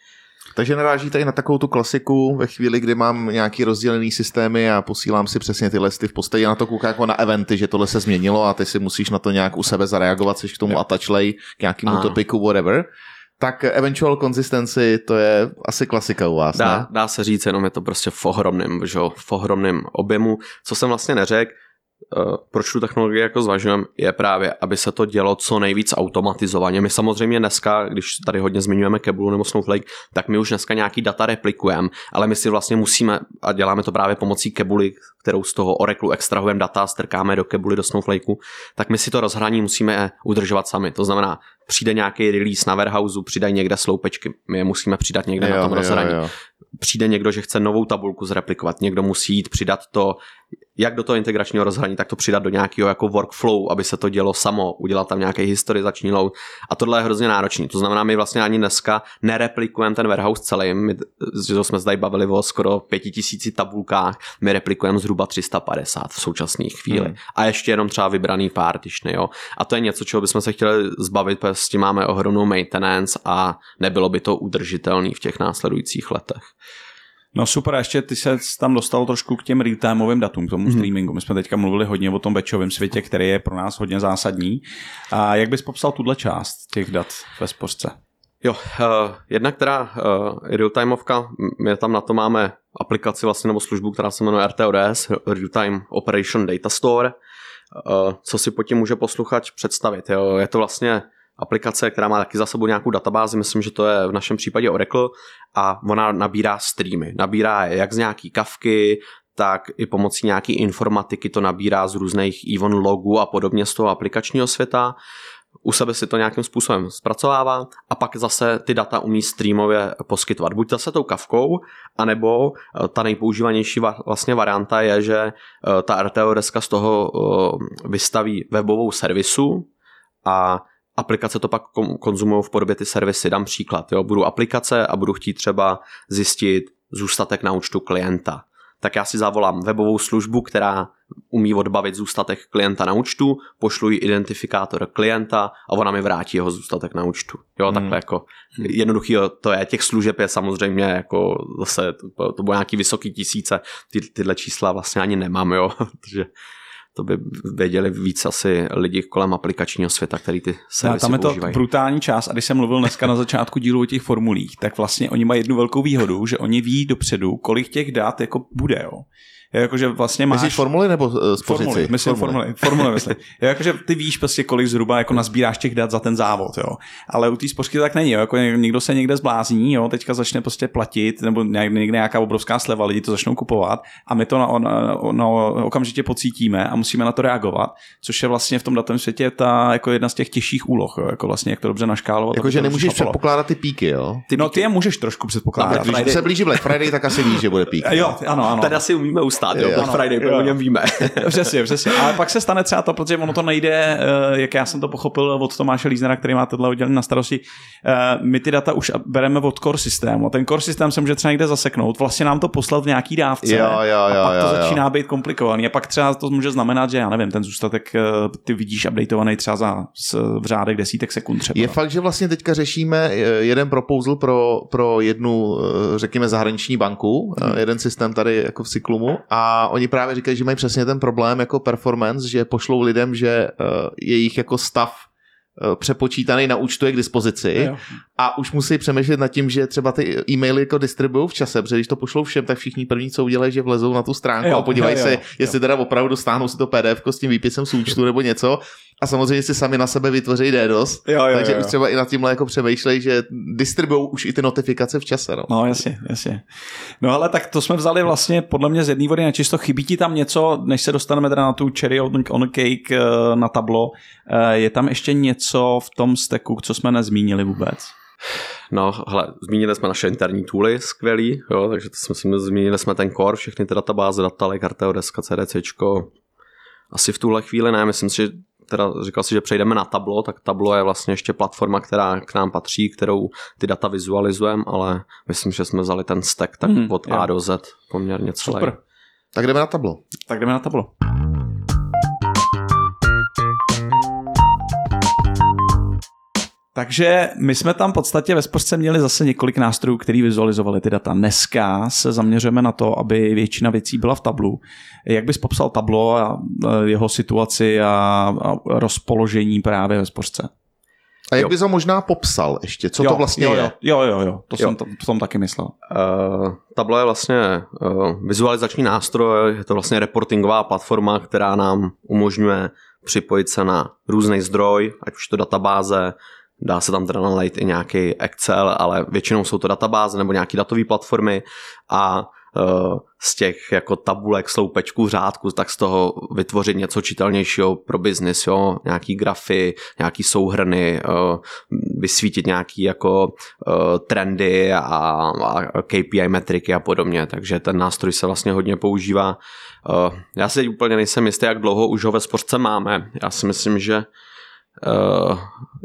Takže narážíte i na takovou tu klasiku ve chvíli, kdy mám nějaký rozdělený systémy a posílám si přesně ty listy v podstatě na to kouká jako na eventy, že tohle se změnilo a ty si musíš na to nějak u sebe zareagovat, jsi k tomu attachlej, k nějakému topiku, whatever. Tak eventual consistency, to je asi klasika u vás, ne? Dá se říct, jenom je to prostě v ohromném objemu. Co jsem vlastně neřekl, proč tu technologii jako zvažujeme, je právě, aby se to dělo co nejvíc automatizovaně. My samozřejmě dneska, když tady hodně zmiňujeme Kebulu nebo Snowflake, tak my už dneska nějaký data replikujeme, ale my si vlastně musíme, a děláme to právě pomocí Kebuly, kterou z toho Oraclu extrahujeme data, strkáme do Kebuly, do Snowflakeu, tak my si to rozhraní musíme udržovat sami. To znamená, přijde nějaký release na warehouseu, přidají někde sloupečky, my je musíme přidat někde na tom rozhraní. Přijde někdo, že chce novou tabulku zreplikovat, někdo musí jít přidat to, jak do toho integračního rozhraní, tak to přidat do nějakého jako workflow, aby se to dělo samo, udělat tam nějaký historizační load. A tohle je hrozně náročný. To znamená, my vlastně ani dneska nereplikujeme ten warehouse celý. My, že jsme zde bavili o skoro 5000 tabulkách, my replikujeme zhruba 350 v současné chvíli. A ještě jenom třeba vybraný partitiony, jo. A to je něco, čeho bychom se chtěli zbavit, protože s tím máme ohromnou maintenance a nebylo by to udržitelné v těch následujících letech. No super, a ještě ty se tam dostal trošku k těm real-timeovým datům, k tomu streamingu. My jsme teďka mluvili hodně o tom batchovém světě, který je pro nás hodně zásadní. A jak bys popsal tuhle část těch dat ve spořce? Jo, jedna, která real-timeovka, my tam na to máme aplikaci vlastně nebo službu, která se jmenuje RTODS, Real-Time Operation Data Store. Co si pod tím může posluchač představit? Jo? Je to vlastně aplikace, která má taky za sebou nějakou databázi, myslím, že to je v našem případě Oracle, a ona nabírá streamy. Nabírá je jak z nějaký Kafky, tak i pomocí nějaký informatiky to nabírá z různých event logů a podobně z toho aplikačního světa. U sebe si to nějakým způsobem zpracovává a pak zase ty data umí streamově poskytovat. Buď zase tou Kafkou, anebo ta nejpoužívanější vlastně varianta je, že ta RTODS z toho vystaví webovou servisu a aplikace to pak konzumují v podobě ty servisy. Dám příklad, jo, budu aplikace a budu chtít třeba zjistit zůstatek na účtu klienta. Tak já si zavolám webovou službu, která umí odbavit zůstatek klienta na účtu, pošlu jí identifikátor klienta a ona mi vrátí jeho zůstatek na účtu. Jo, takhle jako jednoduchý to je. Těch služeb je samozřejmě jako zase, to bylo nějaký vysoký tisíce, tyhle čísla vlastně ani nemám, jo, protože to by věděli víc asi lidi kolem aplikačního světa, který ty servisy používají. Tam je to brutální čas a když jsem mluvil dneska na začátku dílu o těch formulích, tak vlastně oni mají jednu velkou výhodu, že oni ví dopředu, kolik těch dat jako bude, jo. Jakože vlastně máš... Myslíš formuly nebo spořici? Formuly, myslím formuly myslím. Jakože ty víš prostě kolik zhruba jako nazbíráš těch dat za ten závod, jo. Ale u té spořky tak není, jo. Jako někdo se někde zblázní, jo, teďka začne prostě platit nebo někde nějaká obrovská sleva, lidi to začnou kupovat a my to okamžitě pocítíme a musíme na to reagovat, což je vlastně v tom datovém světě ta jako jedna z těch těžších úloh, jo. Jako vlastně jak to dobře naškálovat. Jakože nemůžeš předpokládat ty píky, jo. Ty je můžeš trošku předpokládat. No, když se blíží Black Friday, tak asi víš, že bude pík. Jo, ano. Teda si umíme stádio, Black Friday, pro něm víme. Přesně. Ale pak se stane třeba to, protože ono to nejde, jak já jsem to pochopil od Tomáše Líznera, který má tohle oddělení na starosti, my ty data už bereme od core systému. Ten core systém se může třeba někde zaseknout, vlastně nám to poslat v nějaký dávce a pak to začíná být komplikovaný. A pak třeba to může znamenat, že já nevím, ten zůstatek ty vidíš updateovaný třeba v řádech desítek sekund třeba. Je fakt, že vlastně teďka řešíme jeden proposal pro jednu, řekněme, zahraniční banku, jeden systém tady jako v Cyklumu. A oni právě říkají, že mají přesně ten problém jako performance, že pošlou lidem, že jejich jako stav přepočítaný na účtu je k dispozici a už musí přemýšlet nad tím, že třeba ty e-maily jako distribují v čase, protože když to pošlou všem, tak všichni první, co udělají, že vlezou na tu stránku a podívají se, jestli teda opravdu stáhnou si to PDF s tím výpisem z účtu nebo něco. A samozřejmě si sami na sebe vytvoří DDoS, takže už třeba i nad tímhle jako přemýšlej, že distribují už i ty notifikace v čase. No jasně. No ale tak to jsme vzali vlastně podle mě z jedné vody na čisto. Chybí ti tam něco, než se dostaneme teda na tu cherry on cake na Tableau, je tam ještě něco v tom stacku, co jsme nezmínili vůbec? No, hele, zmínili jsme naše interní tooly, skvělý, jo, takže to jsme zmínili jsme ten core, všechny ty databáze, data lake, RTODS, CDCčko. Asi v tuhle chvíli ne, myslím si, teda říkal si, že přejdeme na Tableau, tak Tableau je vlastně ještě platforma, která k nám patří, kterou ty data vizualizujeme, ale myslím, že jsme vzali ten stack tak od A do Z poměrně celý. Super. Tak jdeme na Tableau. Takže my jsme tam v podstatě ve spořce měli zase několik nástrojů, který vizualizovali ty data. Dneska se zaměřujeme na to, aby většina věcí byla v Tableau. Jak bys popsal Tableau a jeho situaci a rozpoložení právě ve spořce? A jak bys ho možná popsal ještě? Co to vlastně je? Jsem v tom taky myslel. Tableau je vlastně vizualizační nástroj, je to vlastně reportingová platforma, která nám umožňuje připojit se na různý zdroj, ať už to databáze, dá se tam teda nalejt i nějaký Excel, ale většinou jsou to databáze nebo nějaké datové platformy a z těch jako tabulek, sloupečků, řádků, tak z toho vytvořit něco čitelnějšího pro biznis, jo, nějaký grafy, nějaký souhrny, vysvítit nějaký jako trendy a KPI metriky a podobně, takže ten nástroj se vlastně hodně používá. Já si úplně nejsem jistý, jak dlouho už ho ve spořce máme. Já si myslím, že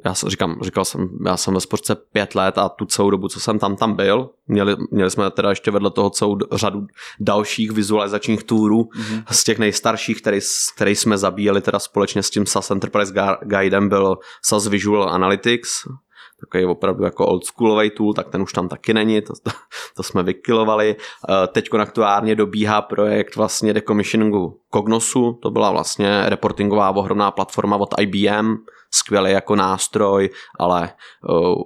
já jsem ve spořce 5 let a tu celou dobu, co jsem tam byl, měli jsme teda ještě vedle toho celou řadu dalších vizualizačních toolů z těch nejstarších, které jsme zabíjeli teda společně s tím SAS Enterprise Guidem, byl SAS Visual Analytics, takový opravdu jako oldschoolový tool, tak ten už tam taky není, to jsme vykilovali. Teďko aktuálně dobíhá projekt vlastně decommissioningu Cognosu, to byla vlastně reportingová ohromná platforma od IBM, skvělý jako nástroj, ale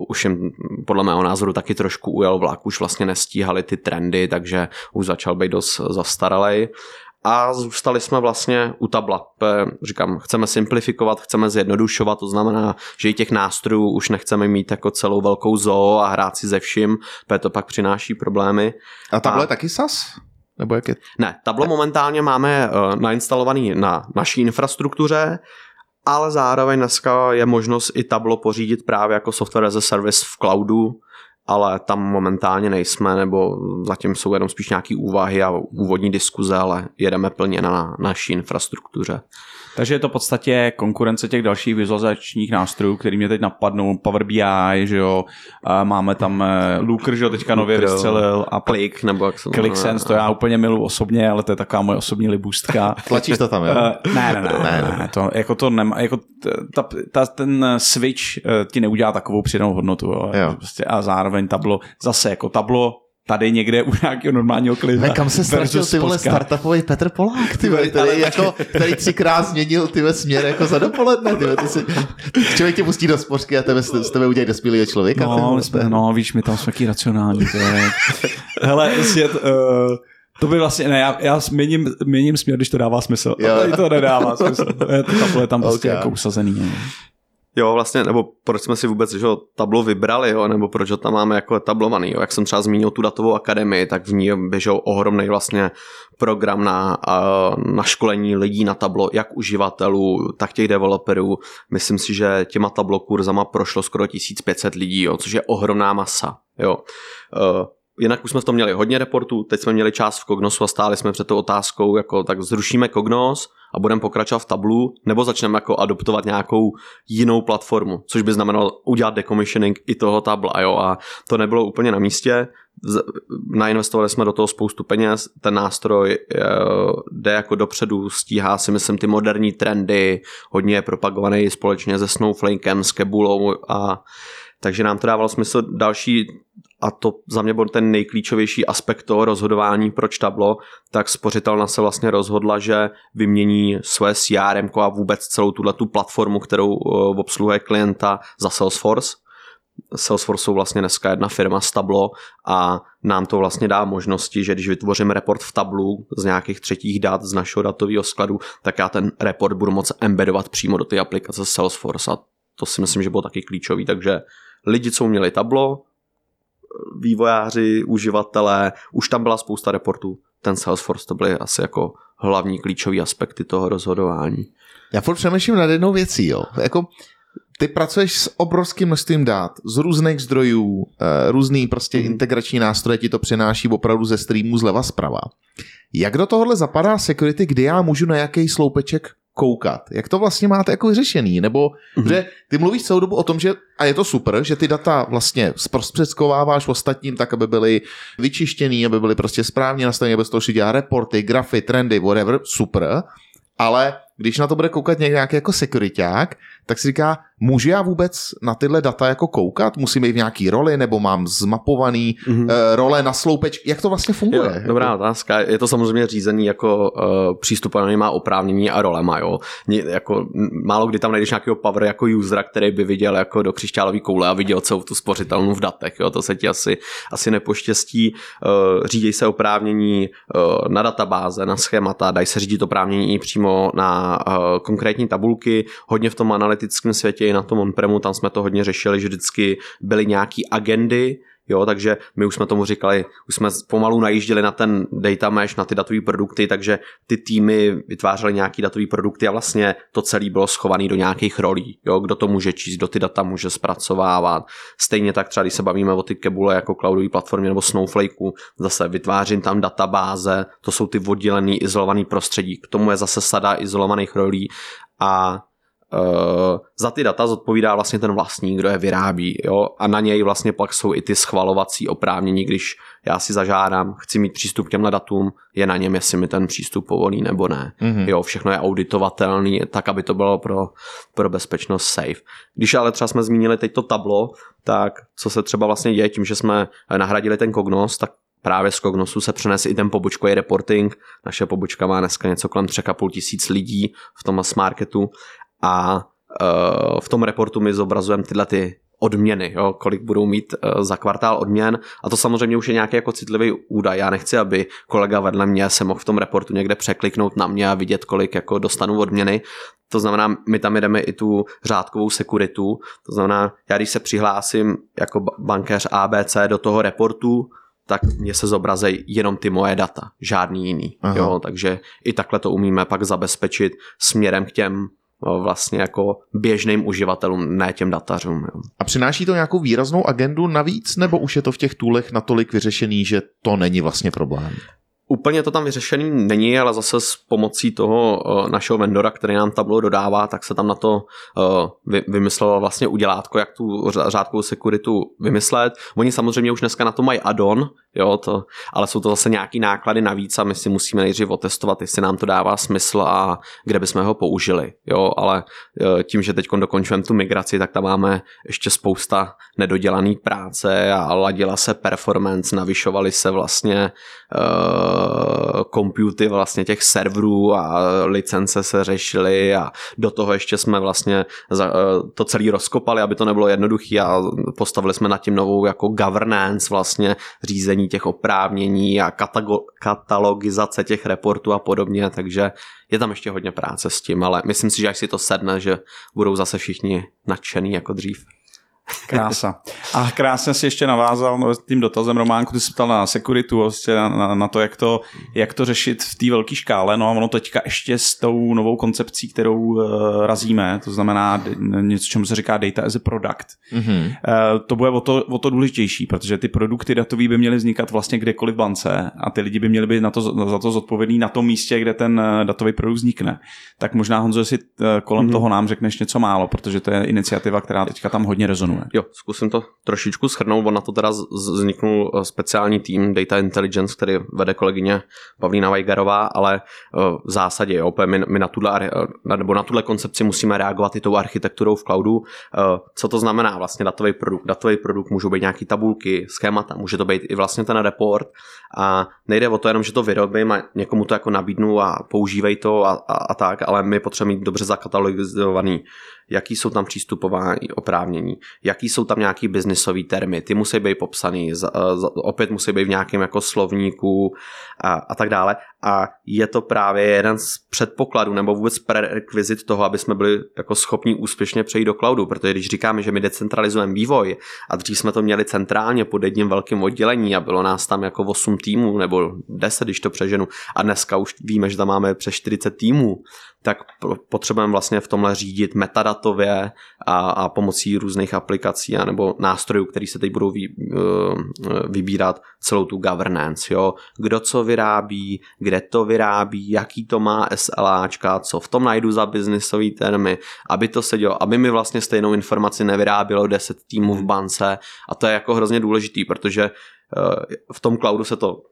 už jim podle mého názoru taky trošku ujel vlak, už vlastně nestíhali ty trendy, takže už začal být dost zastaralej. A zůstali jsme vlastně u Tabla. Říkám, chceme simplifikovat, chceme zjednodušovat, to znamená, že i těch nástrojů už nechceme mít jako celou velkou zoo a hrát si ze vším, protože to pak přináší problémy. A Tablo je taky SAS? Nebo jak je? Ne, Tablo momentálně máme nainstalovaný na naší infrastruktuře, ale zároveň dneska je možnost i Tablo pořídit právě jako software as a service v cloudu, ale tam momentálně nejsme, nebo zatím jsou jenom spíš nějaké úvahy a úvodní diskuze, ale jedeme plně na naší infrastruktuře. Takže je to v podstatě konkurence těch dalších vizualizačních nástrojů, který mě teď napadnou, Power BI, že jo, máme tam Looker, že jo, teďka nově vystřelil a Click, nebo jak se jmenuje. ClickSense, to já úplně miluji osobně, ale to je taková moje osobní libůstka. Tlačíš to tam, jo? Ne, to, jako to nemá, jako ten switch ti neudělá takovou přidanou hodnotu, jo. A zároveň Tableau, zase jako Tableau, tady někde u nějakého normálního klienta. Kam se ztratil ty vole startupový Petr Polák, který třikrát změnil ty směr jako za dopoledne, člověk tě pustí do spořky a z tebe udělají dospělého člověka. No, víš, my tam jsme taky racionální. Hele, jestli to by vlastně, ne, já měním směr, když to dává smysl. A tady to nedává smysl. Tableau je tam prostě jako usazený. Jo, vlastně, nebo proč jsme si vůbec že Tableau vybrali, jo, nebo proč ho tam máme jako tablovaný, jo. Jak jsem třeba zmínil tu datovou akademii, tak v ní běžel ohromný vlastně program na školení lidí na Tableau, jak uživatelů, tak těch developerů. Myslím si, že těma Tableau kurzama prošlo skoro 1500 lidí, jo, což je ohromná masa, jo. Jinak už jsme v tom měli hodně reportů, teď jsme měli část v Cognosu a stáli jsme před tou otázkou, jako tak zrušíme Cognos a budeme pokračovat v Tableau, nebo začneme jako adoptovat nějakou jinou platformu, což by znamenalo udělat decommissioning i toho Tabla, jo, a to nebylo úplně na místě. Nainvestovali jsme do toho spoustu peněz, ten nástroj jde jako dopředu, stíhá si myslím ty moderní trendy, hodně je propagovaný společně se Snowflakem, s Keboolou a takže nám to dávalo smysl. Další, a to za mě byl ten nejklíčovější aspekt toho rozhodování, proč Tableau, tak spořitelna se vlastně rozhodla, že vymění své CRM a vůbec celou tu platformu, kterou obsluhuje klienta, za Salesforce. Salesforce jsou vlastně dneska jedna firma z Tableau a nám to vlastně dá možnosti, že když vytvořím report v Tableau z nějakých třetích dat z našeho datového skladu, tak já ten report budu moct embedovat přímo do té aplikace Salesforce a to si myslím, že bylo taky klíčový, takže lidi, co uměli Tableau, vývojáři, uživatelé, už tam byla spousta reportů. Ten Salesforce to byly asi jako hlavní klíčové aspekty toho rozhodování. Já furt přemýšlím nad jednou věcí, jo. Jako ty pracuješ s obrovským množstvím dat, z různých zdrojů, různý prostě integrační nástroje ti to přináší opravdu ze streamů zleva zprava. Jak do tohohle zapadá security, kdy já můžu na jaký sloupeček koukat? Jak to vlastně máte jako řešený? Nebo, že ty mluvíš celou dobu o tom, že, a je to super, že ty data vlastně zprostředkováváš ostatním tak, aby byly vyčištěný, aby byly prostě správně nastaveny, aby z toho dělá reporty, grafy, trendy, whatever, super, ale když na to bude koukat nějaký jako sekuriťák, tak si říká, můžu já vůbec na tyhle data jako koukat? Musím jít v nějaký roli, nebo mám zmapovaný role na sloupeč? Jak to vlastně funguje? Jo, dobrá otázka. Je to samozřejmě řízení jako přístupem má oprávnění a rolema, jo. Jako, málo kdy tam najdeš nějakého power jako usera, který by viděl jako do křišťálové koule a viděl celou tu spořitelnu v datech, jo. To se ti asi nepoštěstí. Řídí se oprávnění na databáze, na schémata, dají se řídit oprávnění i přímo na konkrétní tabulky, hodně v tom analytickém světě i na tom on-premu, tam jsme to hodně řešili, že vždycky byly nějaký agendy, jo, takže my už jsme tomu říkali, už jsme pomalu najížděli na ten data mesh, na ty datové produkty, takže ty týmy vytvářely nějaký datové produkty a vlastně to celé bylo schované do nějakých rolí, jo, kdo to může číst, kdo ty data může zpracovávat. Stejně tak třeba, když se bavíme o ty Keboole jako cloudové platformě nebo Snowflakeu, zase vytvářím tam databáze, to jsou ty oddělené, izolované prostředí, k tomu je zase sada izolovaných rolí a za ty data zodpovídá vlastně ten vlastník, kdo je vyrábí, jo? A na něj vlastně pak jsou i ty schvalovací oprávnění, když já si zažádám, chci mít přístup k těmhle datům, je na něm, jestli mi ten přístup povolí nebo ne. Mm-hmm. Jo, všechno je auditovatelný, tak aby to bylo pro bezpečnost safe. Když ale třeba jsme zmínili teď to Tableau, tak co se třeba vlastně děje tím, že jsme nahradili ten Cognos, tak právě z Cognosu se přenese i ten pobočkový reporting. Naše pobočka má dneska něco kolem 3,5 tisíc lidí v tom mass marketu a v tom reportu my zobrazujeme tyhle ty odměny, jo, kolik budou mít za kvartál odměn, a to samozřejmě už je nějaký jako citlivý údaj. Já nechci, aby kolega vedle mě se mohl v tom reportu někde překliknout na mě a vidět, kolik jako dostanu odměny. To znamená, my tam jdeme i tu řádkovou sekuritu, to znamená, já když se přihlásím jako bankéř ABC do toho reportu, tak mě se zobrazejí jenom ty moje data, žádný jiný. Jo, takže i takhle to umíme pak zabezpečit směrem k těm vlastně jako běžným uživatelům, ne těm datařům. Jo. A přináší to nějakou výraznou agendu navíc, nebo už je to v těch toolech natolik vyřešený, že to není vlastně problém? Úplně to tam vyřešený není, ale zase s pomocí toho našeho vendora, který nám Tableau dodává, tak se tam na to vymyslelo vlastně udělátko, jak tu řádkovou sekuritu vymyslet. Oni samozřejmě už dneska na to mají add-on, jo, to, ale jsou to zase nějaký náklady navíc a my si musíme nejdřív otestovat, jestli nám to dává smysl a kde bychom ho použili. Jo, ale tím, že teď dokončujeme tu migraci, tak tam máme ještě spousta nedodělaný práce a ladila se performance, navyšovaly se vlastně komputy vlastně těch serverů a licence se řešily a do toho ještě jsme vlastně to celý rozkopali, aby to nebylo jednoduché, a postavili jsme nad tím novou jako governance, vlastně řízení těch oprávnění a katalogizace těch reportů a podobně, takže je tam ještě hodně práce s tím, ale myslím si, že až si to sedne, že budou zase všichni nadšený jako dřív. Krása. A krásně si ještě navázal tím dotazem, Románku, ty jsi ptal na sekuritu, vlastně na to, jak to řešit v té velké škále. No a ono teďka ještě s tou novou koncepcí, kterou razíme, to znamená něco, čemu se říká data as a product. Mm-hmm. To bude o to důležitější, protože ty produkty datové by měly vznikat vlastně kdekoliv v bance a ty lidi by měli být za to zodpovědní na tom místě, kde ten datový produkt vznikne. Tak možná, Honzo, si kolem toho nám řekneš něco málo, protože to je iniciativa, která teďka tam hodně rezonuje. Jo, zkusím to trošičku shrnout, na to teda vzniknul speciální tým Data Intelligence, který vede kolegyně Pavlína Vajgarová, ale v zásadě, jo, my na tuhle koncepci musíme reagovat i tou architekturou v cloudu. Co to znamená vlastně datový produkt? Datový produkt můžou být nějaký tabulky, schémata, může to být i vlastně ten report, a nejde o to jenom, že to vyrobím a někomu to jako nabídnu a používej to a tak, ale my potřebujeme mít dobře zakatalogizovaný, jaký jsou tam přístupování oprávnění, jaký jsou tam nějaký biznisový termy, ty musí být popsaný, opět musí být v nějakém jako slovníku a tak dále. A je to právě jeden z předpokladů nebo vůbec prerekvizit toho, aby jsme byli jako schopni úspěšně přejít do cloudu, protože když říkáme, že my decentralizujeme vývoj a dřív jsme to měli centrálně pod jedním velkým oddělení a bylo nás tam jako 8 týmů nebo 10, když to přeženu, a dneska už víme, že tam máme přes 40 týmů, tak potřebujeme vlastně v tomhle řídit metadatově a pomocí různých aplikací a nebo nástrojů, které se teď budou vybírat celou tu governance, jo? Kdo co vyrábí, kde to vyrábí, jaký to má SLAčka, co v tom najdu za biznisový termy, aby to se dělo, aby mi vlastně stejnou informaci nevyrábilo 10 týmů v bance, a to je jako hrozně důležitý, protože v tom cloudu se to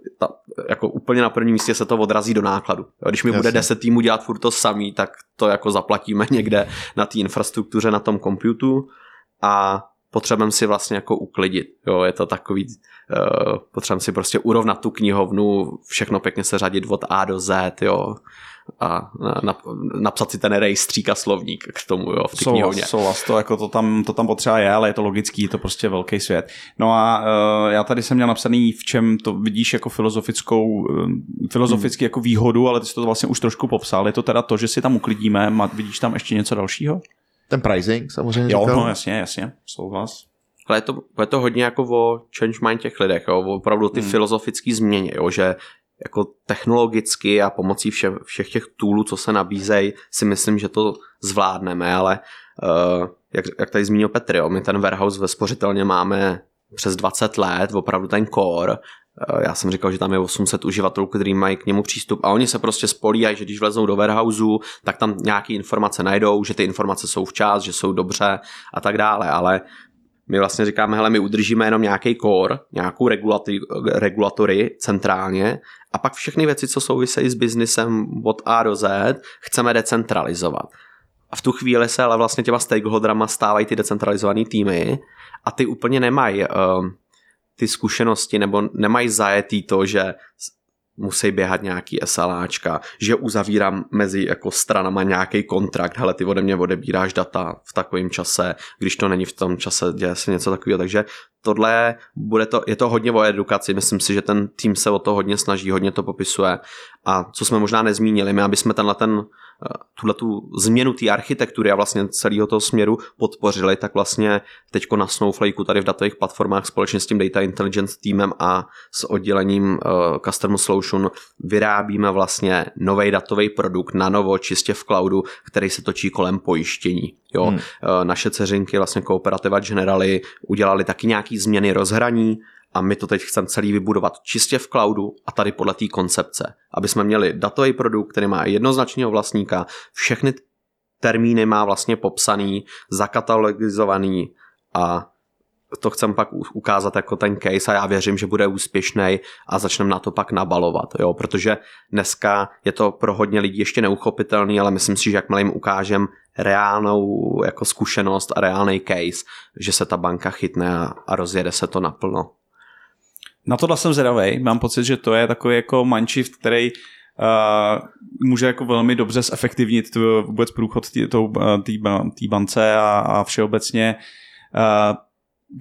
jako úplně na prvním místě se to odrazí do nákladu. Když mi bude 10 týmů dělat furt to samý, tak to jako zaplatíme někde na té infrastruktuře, na tom komputu, a potřebujeme si vlastně jako uklidit. Jo, je to takový, potřebujeme si prostě urovnat tu knihovnu, všechno pěkně se řadit od A do Z, jo, a napsat si ten rejstřík a slovník k tomu, jo, v té knihovně. To tam potřeba je, ale je to logický, je to prostě velký svět. No a já tady jsem měl napsaný, v čem to vidíš jako filozoficky jako výhodu, ale ty jsi to vlastně už trošku popsal. Je to teda to, že si tam uklidíme, vidíš tam ještě něco dalšího? Ten pricing samozřejmě. Jo, říkal. No jasně, souhlas. Ale je to hodně jako o change mind těch lidech, jo, opravdu ty filozofické změny, jo, že jako technologicky a pomocí všech těch toolů, co se nabízejí, si myslím, že to zvládneme, ale jak tady zmínil Petr, jo, my ten warehouse ve spořitelně máme přes 20 let, opravdu ten core, Já jsem říkal, že tam je 800 uživatelů, kteří mají k němu přístup a oni se prostě spolíhají, že když vleznou do warehouseu, tak tam nějaké informace najdou, že ty informace jsou včas, že jsou dobře a tak dále, ale my vlastně říkáme, hele, my udržíme jenom nějaký core, nějakou regulatory centrálně a pak všechny věci, co souvisejí s biznisem od A do Z, chceme decentralizovat. A v tu chvíli se ale vlastně těma stakeholderama stávají ty decentralizované týmy a ty úplně nemají ty zkušenosti nebo nemají zajetý to, že musí běhat nějaký SLAčka, že uzavírám mezi jako stranama nějaký kontrakt, hele, ty ode mě odebíráš data v takovém čase, když to není v tom čase, děje se něco takového, takže tohle je to hodně o edukaci, myslím si, že ten tým se o to hodně snaží, hodně to popisuje a co jsme možná nezmínili, my abychom tuhle změnu té architektury a vlastně celého toho směru podpořili, tak vlastně teďko na Snowflakeu tady v datových platformách společně s tím Data Intelligence týmem a s oddělením Customer Solution vyrábíme vlastně nový datový produkt na novo, čistě v cloudu, který se točí kolem pojištění. Jo. Naše dceřinky, vlastně Kooperativa Generali, udělali taky nějaký změny rozhraní a my to teď chceme celý vybudovat čistě v cloudu a tady podle té koncepce. Aby jsme měli datový produkt, který má jednoznačného vlastníka, všechny termíny má vlastně popsaný, zakatalogizovaný a to chcem pak ukázat jako ten case a já věřím, že bude úspěšný a začneme na to pak nabalovat, jo, protože dneska je to pro hodně lidí ještě neuchopitelný, ale myslím si, že jakmile jim ukážem reálnou jako zkušenost a reálný case, že se ta banka chytne a rozjede se to naplno. Na tohle jsem zvědavej, mám pocit, že to je takový jako mindshift, který může jako velmi dobře zefektivnit vůbec průchod té bance a všeobecně.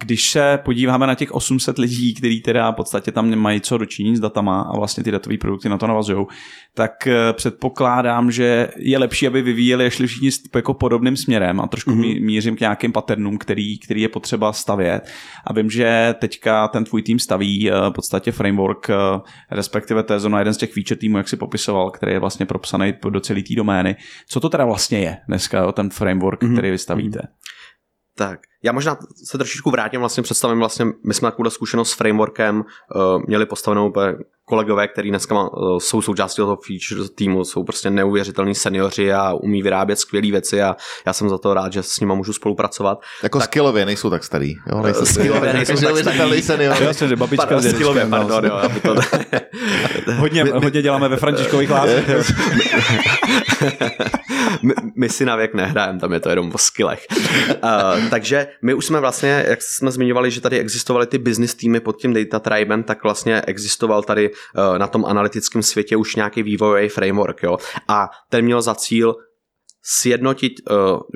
Když se podíváme na těch 800 lidí, kteří teda v podstatě tam mají co dočinit s datama a vlastně ty datové produkty na to navazují, tak předpokládám, že je lepší, aby vyvíjeli ještě všichni jako podobným směrem a trošku mířím k nějakým patternům, který je potřeba stavět. A vím, že teďka ten tvůj tým staví v podstatě framework, respektive to je zrovna jeden z těch feature týmů, jak si popisoval, který je vlastně propsaný do celé té domény. Co to teda vlastně je dneska, jo, ten framework, který vy stavíte? Tak, já možná se trošičku vrátím, vlastně představím, vlastně my jsme takovou zkušenost s frameworkem měli postavenou kolegové, kteří dneska jsou součástí toho feature týmu, jsou prostě neuvěřitelní seniori a umí vyrábět skvělé věci a já jsem za to rád, že s nimi můžu spolupracovat. Jako skillově nejsou tak starý. Skillově nejsou tak starý. Skillově, pardon. Hodně děláme ve františkových lázech. My si na věk nehrajeme, tam je to jenom o skillech. Takže my už jsme vlastně, jak jsme zmiňovali, že tady existovaly ty business týmy pod tím data tribem, tak vlastně existoval tady na tom analytickém světě už nějaký vývojový framework, jo. A ten měl za cíl sjednotit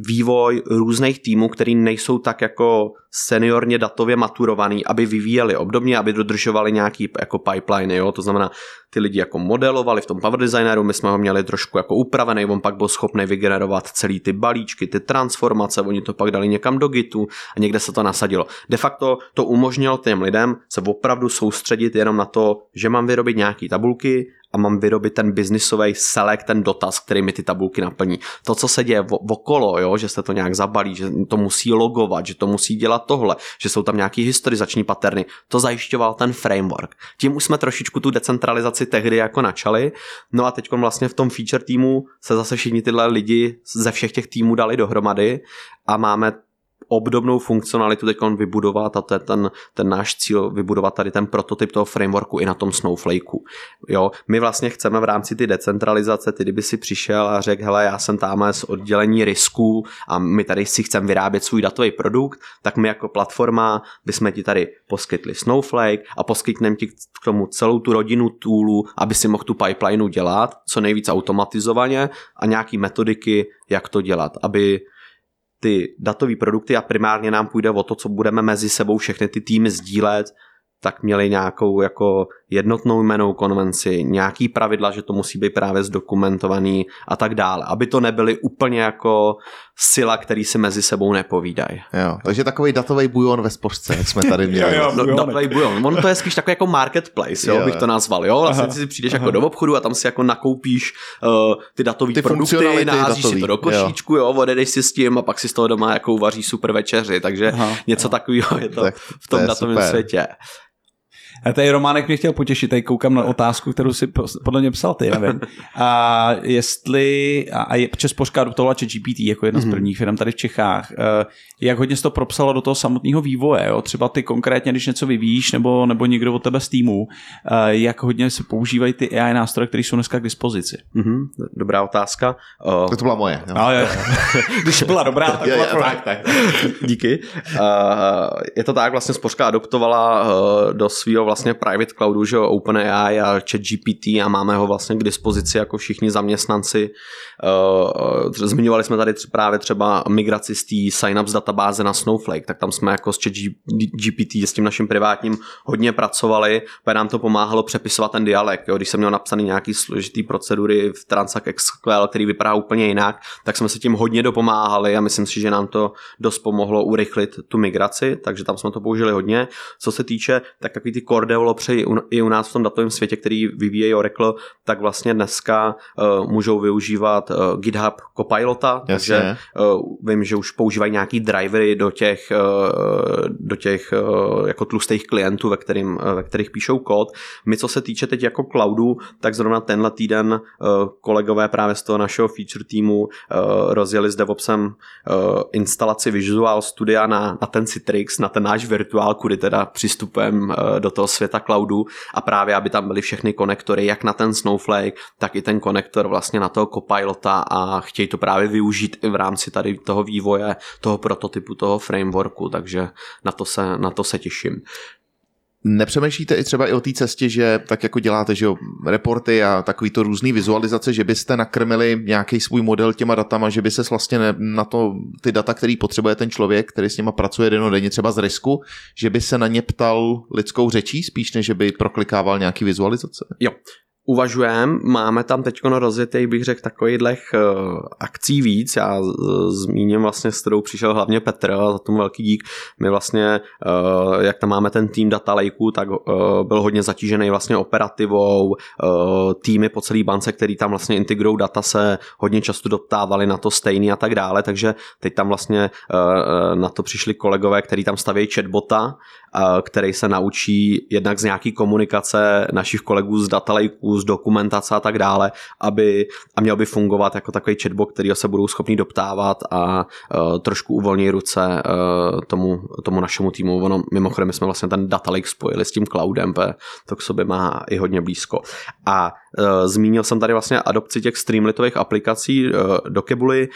vývoj různých týmů, který nejsou tak jako seniorně datově maturovaný, aby vyvíjeli obdobně, aby dodržovali nějaký jako pipeline, jo, to znamená ty lidi jako modelovali v tom Power Designeru, my jsme ho měli trošku jako upravený, on pak byl schopný vygenerovat celý ty balíčky, ty transformace, oni to pak dali někam do Gitu a někde se to nasadilo. De facto to umožnilo těm lidem se opravdu soustředit jenom na to, že mám vyrobit nějaký tabulky a mám vyrobit ten biznisový select, ten dotaz, který mi ty tabulky naplní. To, co se děje okolo, jo, že se to nějak zabalí, že to musí logovat, že to musí dělat tohle, že jsou tam nějaký historizační paterny, to zajišťoval ten framework. Tím už jsme trošičku tu decentralizaci tehdy jako načali, no a teď vlastně v tom feature týmu se zase všichni tyhle lidi ze všech těch týmů dali dohromady a máme obdobnou funkcionalitu teď vybudovat a to je ten náš cíl, vybudovat tady ten prototyp toho frameworku i na tom Snowflakeu. Jo, my vlastně chceme v rámci ty decentralizace, ty kdyby si přišel a řekl, hele, já jsem tamhle z oddělení risků a my tady si chceme vyrábět svůj datový produkt, tak my jako platforma bychom ti tady poskytli Snowflake a poskytneme ti k tomu celou tu rodinu toolů, aby si mohl tu pipeline dělat, co nejvíc automatizovaně a nějaký metodiky, jak to dělat, aby ty datové produkty a primárně nám půjde o to, co budeme mezi sebou všechny ty týmy sdílet, tak měli nějakou jako jednotnou jmennou konvenci, nějaký pravidla, že to musí být právě zdokumentovaný a tak dále, aby to nebyly úplně jako sila, který si mezi sebou nepovídají. Jo, takže takový datový bujon ve spořce, jak jsme tady měli. Datový bujon, on to je spíš takový jako marketplace, jo, bych to nazval, jo, vlastně aha, si přijdeš aha, jako do obchodu a tam si jako nakoupíš ty datové produkty, naházíš si to do košíčku, jo, odejdeš si s tím a pak si z toho doma jako uvaří super večeři, takže něco takového je to tak v tom datovém světě. A tady Románek mě chtěl potěšit, tady koukám na otázku, kterou si podle mě psal ty, nevím. A jestli, a je Česká adoptovala ChatGPT jako jedna z prvních firm tady v Čechách, jak hodně se to propsalo do toho samotného vývoje, jo? Třeba ty konkrétně, když něco vyvíjíš, nebo někdo od tebe z týmu, jak hodně se používají ty AI nástroje, které jsou dneska k dispozici? Mm-hmm. Dobrá otázka. To byla moje. Jo. Když byla dobrá, tak byla tak. Díky. Je to tak, vlastně Spořka adoptovala do svého vlastně private cloudu, že OpenAI a ChatGPT, a máme ho vlastně k dispozici jako všichni zaměstnanci. Zmiňovali jsme tady právě třeba migraci z té Synapse databáze na Snowflake, tak tam jsme jako s ChatGPT, s tím naším privátním hodně pracovali, protože nám to pomáhalo přepisovat ten dialekt. Jo? Když jsem měl napsaný nějaký složitý procedury v transakcích SQL, který vypadá úplně jinak, tak jsme se tím hodně dopomáhali a myslím si, že nám to dost pomohlo urychlit tu migraci, takže tam jsme to použili hodně. Co se týče, tak takový ty core developři i u nás v tom datovém světě, který vyvíjí Oracle, tak vlastně dneska můžou využívat GitHub Copilota, takže vím, že už používají nějaký drivery do těch jako tlustých klientů, ve kterých píšou kód. My, co se týče teď jako cloudu, tak zrovna tenhle týden kolegové právě z toho našeho feature týmu rozjeli s DevOpsem instalaci Visual Studia na ten Citrix, na ten náš virtuál, kudy teda přistupujeme do toho světa cloudu, a právě aby tam byly všechny konektory, jak na ten Snowflake, tak i ten konektor vlastně na toho Copilota, a chtějí to právě využít i v rámci tady toho vývoje, toho prototypu, toho frameworku, takže na to se těším. Nepřemýšlíte i třeba i o té cestě, že tak jako děláte, že jo, reporty a takovýto různý vizualizace, že byste nakrmili nějaký svůj model těma datama, že by se vlastně na to ty data, který potřebuje ten člověk, který s nima pracuje dennodenně, třeba z risku, že by se na ně ptal lidskou řečí spíš, než že by proklikával nějaký vizualizace? Jo. Uvažujeme, máme tam teďko rozjetej, bych řekl, takovýhlech akcí víc. Já zmíním vlastně, s kterou přišel hlavně Petr, a za tomu velký dík. My vlastně, jak tam máme ten tým data lakeů, tak byl hodně zatížený vlastně operativou. Týmy po celý bance, který tam vlastně integrujou data, se hodně často doptávali na to stejný a tak dále, takže teď tam vlastně na to přišli kolegové, který tam stavějí chatbota, který se naučí jednak z nějaký komunikace našich kolegů z data lakeů, z dokumentace a tak dále, a měl by fungovat jako takový chatbot, kterýho se budou schopni doptávat, a trošku uvolní ruce tomu našemu týmu. Ono, mimochodem, my jsme vlastně ten data lake spojili s tím cloudem, to k sobě má i hodně blízko. A zmínil jsem tady vlastně adopci těch streamlitových aplikací do Kebuly.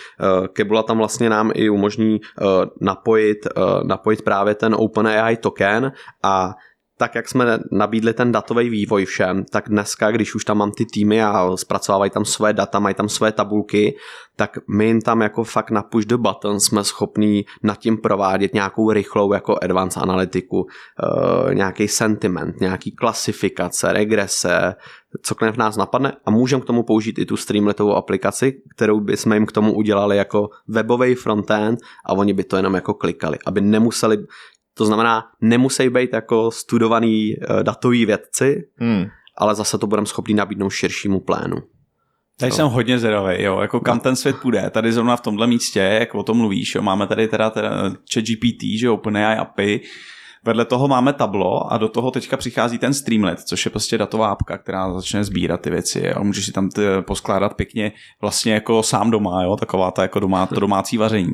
Keboola tam vlastně nám i umožní napojit právě ten OpenAI token, a tak, jak jsme nabídli ten datový vývoj všem, tak dneska, když už tam mám ty týmy a zpracovávají tam své data, mají tam své tabulky, tak my jim tam jako fakt na push the button jsme schopní nad tím provádět nějakou rychlou jako advanced analytiku, nějaký sentiment, nějaký klasifikace, regrese, cokoliv nás napadne, a můžeme k tomu použít i tu Streamlitovou aplikaci, kterou bychom jim k tomu udělali jako webový frontend, a oni by to jenom jako klikali, aby nemuseli. To znamená, nemusí být jako studovaný datoví vědci, ale zase to budeme schopni nabídnout širšímu plénu. Tady jsem hodně zvědavý, jo, jako kam ten svět půjde. Tady zrovna v tomhle místě, jak o tom mluvíš, jo, máme tady teda ChatGPT, že OpenAI API, vedle toho máme Tableau, a do toho teďka přichází ten Streamlit, což je prostě datová apka, která začne sbírat ty věci, a můžeš si tam poskládat pěkně vlastně jako sám doma, jo, taková ta jako to domácí vaření.